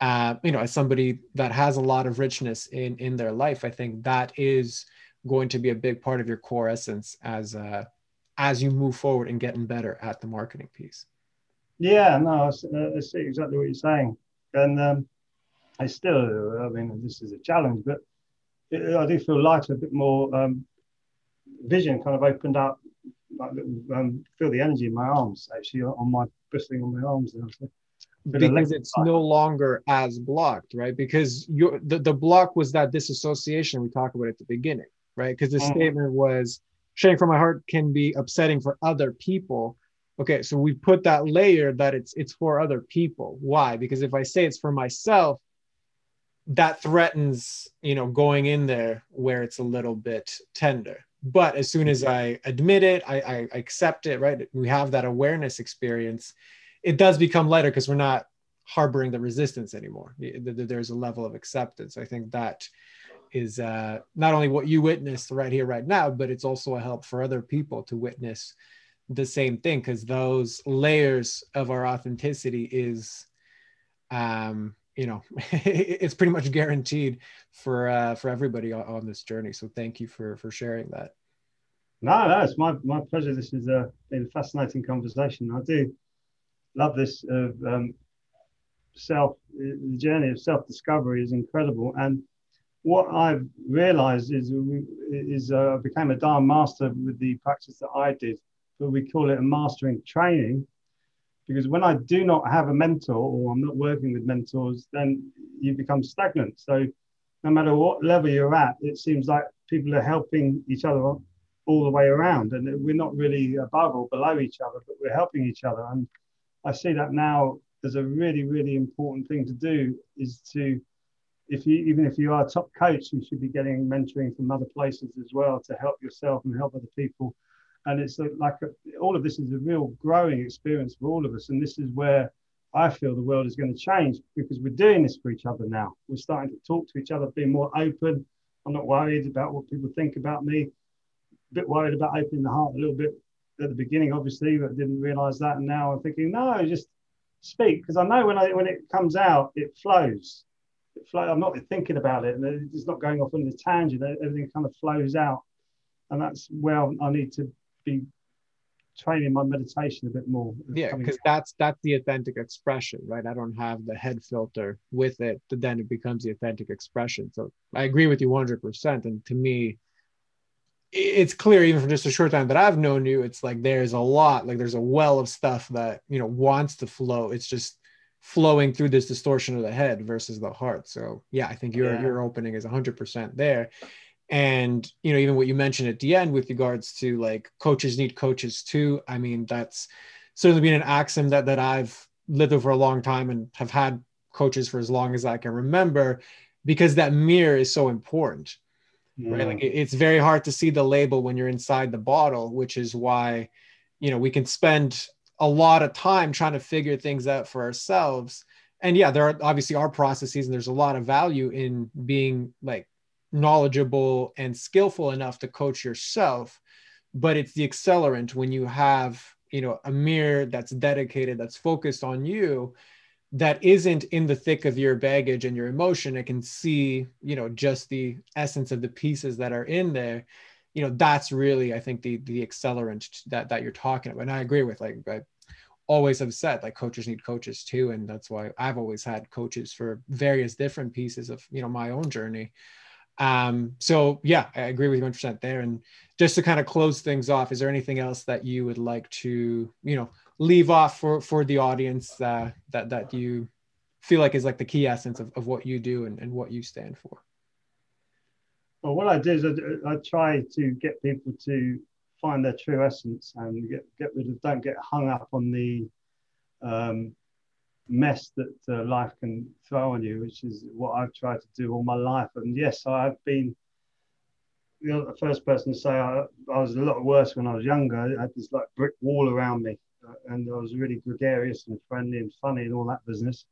Uh, you know, as somebody that has a lot of richness in, in their life, I think that is going to be a big part of your core essence as uh, as you move forward and getting better at the marketing piece. Yeah, no, I see, I see exactly what you're saying. And um, I still, I mean, this is a challenge, but it, I do feel lighter, a bit more um, vision kind of opened up. Like, um, feel the energy in my arms, actually, on my, bristling on my arms. And I because it's no longer as blocked, right? Because you're, the, the block was that disassociation we talked about at the beginning, right? Because the mm. statement was, sharing from my heart can be upsetting for other people. Okay, so we put that layer that it's it's for other people. Why? Because if I say it's for myself, that threatens, you know, going in there where it's a little bit tender. But as soon as I admit it, I, I accept it, right? We have that awareness experience. It does become lighter because we're not harboring the resistance anymore. There's a level of acceptance. I think that is uh, not only what you witnessed right here, right now, but it's also a help for other people to witness the same thing, because those layers of our authenticity is, um, you know, it's pretty much guaranteed for uh, for everybody on, on this journey. So thank you for for sharing that. No, no, it's my my pleasure. This has uh, been a fascinating conversation. I do love this uh, um, self. The journey of self-discovery is incredible, and what I've realised is is uh, I became a Dharma master with the practice that I did, but we call it a mastering training, because when I do not have a mentor or I'm not working with mentors, then you become stagnant. So no matter what level you're at, it seems like people are helping each other all the way around, and we're not really above or below each other, but we're helping each other. And I see that now as a really, really important thing to do is to, if you, even if you are a top coach, you should be getting mentoring from other places as well to help yourself and help other people. And it's like a, all of this is a real growing experience for all of us. And this is where I feel the world is going to change, because we're doing this for each other now. We're starting to talk to each other, being more open. I'm not worried about what people think about me. A bit worried about opening the heart a little bit at the beginning, obviously, but I didn't realize that. And now I'm thinking, no, just speak, because I know when I when it comes out, it flows. It flow, I'm not thinking about it, and it's not going off on the tangent. Everything kind of flows out, and that's where I need to be training my meditation a bit more. Yeah, because that's that's the authentic expression, right? I don't have the head filter with it, but then it becomes the authentic expression. So I agree with you one hundred percent. And to me, it's clear, even from just a short time that I've known you, it's like there's a lot, like there's a well of stuff that, you know, wants to flow. It's just flowing through this distortion of the head versus the heart. So yeah, I think your yeah. your opening is one hundred percent there. And, you know, even what you mentioned at the end with regards to like coaches need coaches too. I mean, that's certainly been an axiom that that I've lived with for a long time, and have had coaches for as long as I can remember, because that mirror is so important. Yeah. Right? Like it's very hard to see the label when you're inside the bottle, which is why, you know, we can spend a lot of time trying to figure things out for ourselves. And yeah, there are obviously our processes, and there's a lot of value in being like knowledgeable and skillful enough to coach yourself, but it's the accelerant when you have, you know, a mirror that's dedicated, that's focused on you, that isn't in the thick of your baggage and your emotion. It can see, you know, just the essence of the pieces that are in there. You know, that's really, I think, the the accelerant that that you're talking about. And I agree with, like, I always have said, like, coaches need coaches too. And that's why I've always had coaches for various different pieces of, you know, my own journey. Um, so yeah, I agree with you one hundred percent there. And just to kind of close things off, is there anything else that you would like to, you know, leave off for, for the audience uh, that, that you feel like is like the key essence of, of what you do and, and what you stand for? Well, what I do is I, I try to get people to find their true essence and get, get rid of, don't get hung up on the um, mess that uh, life can throw on you, which is what I've tried to do all my life. And yes, I've been, you know, the first person to say I, I was a lot worse when I was younger. I had this like brick wall around me, and I was really gregarious and friendly and funny and all that business,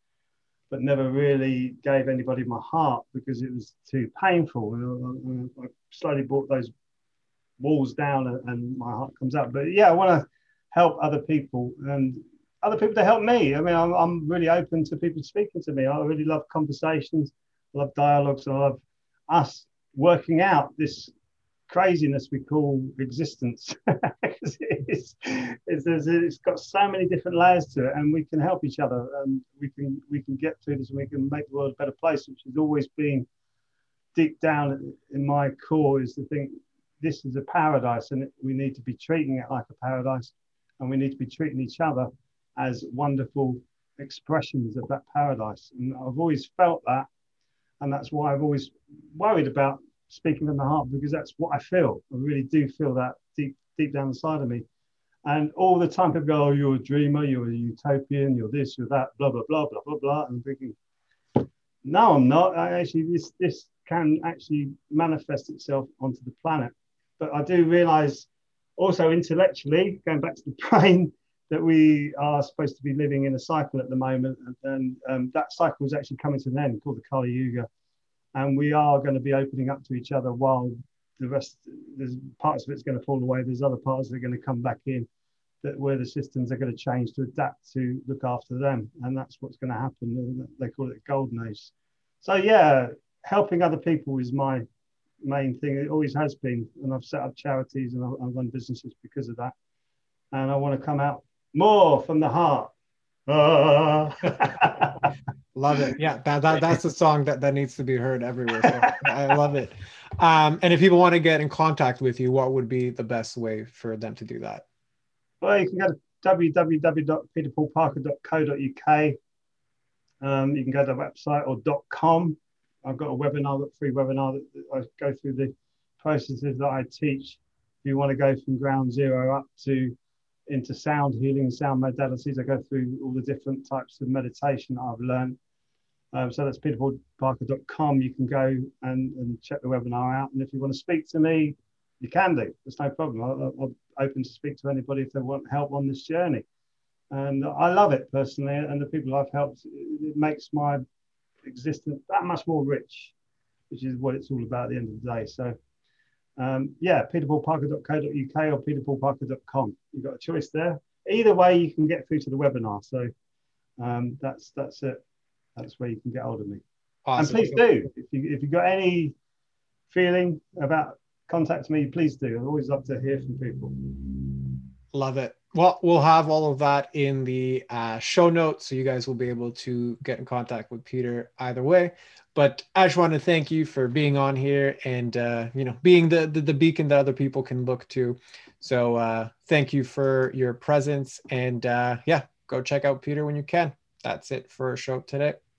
but never really gave anybody my heart because it was too painful. And I, I slowly brought those walls down, and, and my heart comes out. But yeah, I want to help other people and other people to help me. I mean, I'm, I'm really open to people speaking to me. I really love conversations, I love dialogues, I love us working out this craziness we call existence. Because it's, it's, it's got so many different layers to it, and we can help each other, and we can we can get through this, and we can make the world a better place, which has always been deep down in my core, is to think this is a paradise, and we need to be treating it like a paradise, and we need to be treating each other as wonderful expressions of that paradise. And I've always felt that, and that's why I've always worried about speaking from the heart, because that's what I feel. I really do feel that deep deep down inside of me. And all the time people go, oh, you're a dreamer, you're a utopian, you're this, you're that, blah, blah, blah, blah, blah, blah. And I'm thinking, no, I'm not. I actually, this this can actually manifest itself onto the planet. But I do realise also intellectually, going back to the brain, that we are supposed to be living in a cycle at the moment. And, and um, that cycle is actually coming to an end, called the Kali Yuga. and we are going to be opening up to each other while the rest, there's parts of it's going to fall away, there's other parts that are going to come back in, that where the systems are going to change to adapt to look after them, and that's what's going to happen. They call it golden age. So yeah, helping other people is my main thing. It always has been, and I've set up charities and I run businesses because of that. And I want to come out more from the heart. Uh. Love it. Yeah, that, that that's a song that that needs to be heard everywhere. So I love it. Um, and if people want to get in contact with you, what would be the best way for them to do that? Well, you can go to w w w dot peter paul parker dot co dot u k. Um, you can go to the website or dot com. I've got a webinar, a free webinar that I go through the processes that I teach. If you want to go from ground zero up to into sound healing, sound modalities, I go through all the different types of meditation that I've learned. Um, so that's peter paul parker dot com. You can go and, and check the webinar out. And if you want to speak to me, you can do. There's no problem. I, I'm open to speak to anybody if they want help on this journey. And I love it personally. And the people I've helped, it makes my existence that much more rich, which is what it's all about at the end of the day. So um, yeah, peter paul parker dot co dot u k or peter paul parker dot com. You've got a choice there. Either way, you can get through to the webinar. So um, that's that's it. That's where you can get hold of me. Awesome. And please do. If, you, if you've got any feeling about contact me, please do. I always love to hear from people. Love it. Well, we'll have all of that in the uh, show notes, so you guys will be able to get in contact with Peter either way. But I just want to thank you for being on here and, uh, you know, being the, the the beacon that other people can look to. So uh, thank you for your presence. And uh, yeah, go check out Peter when you can. That's it for our show today.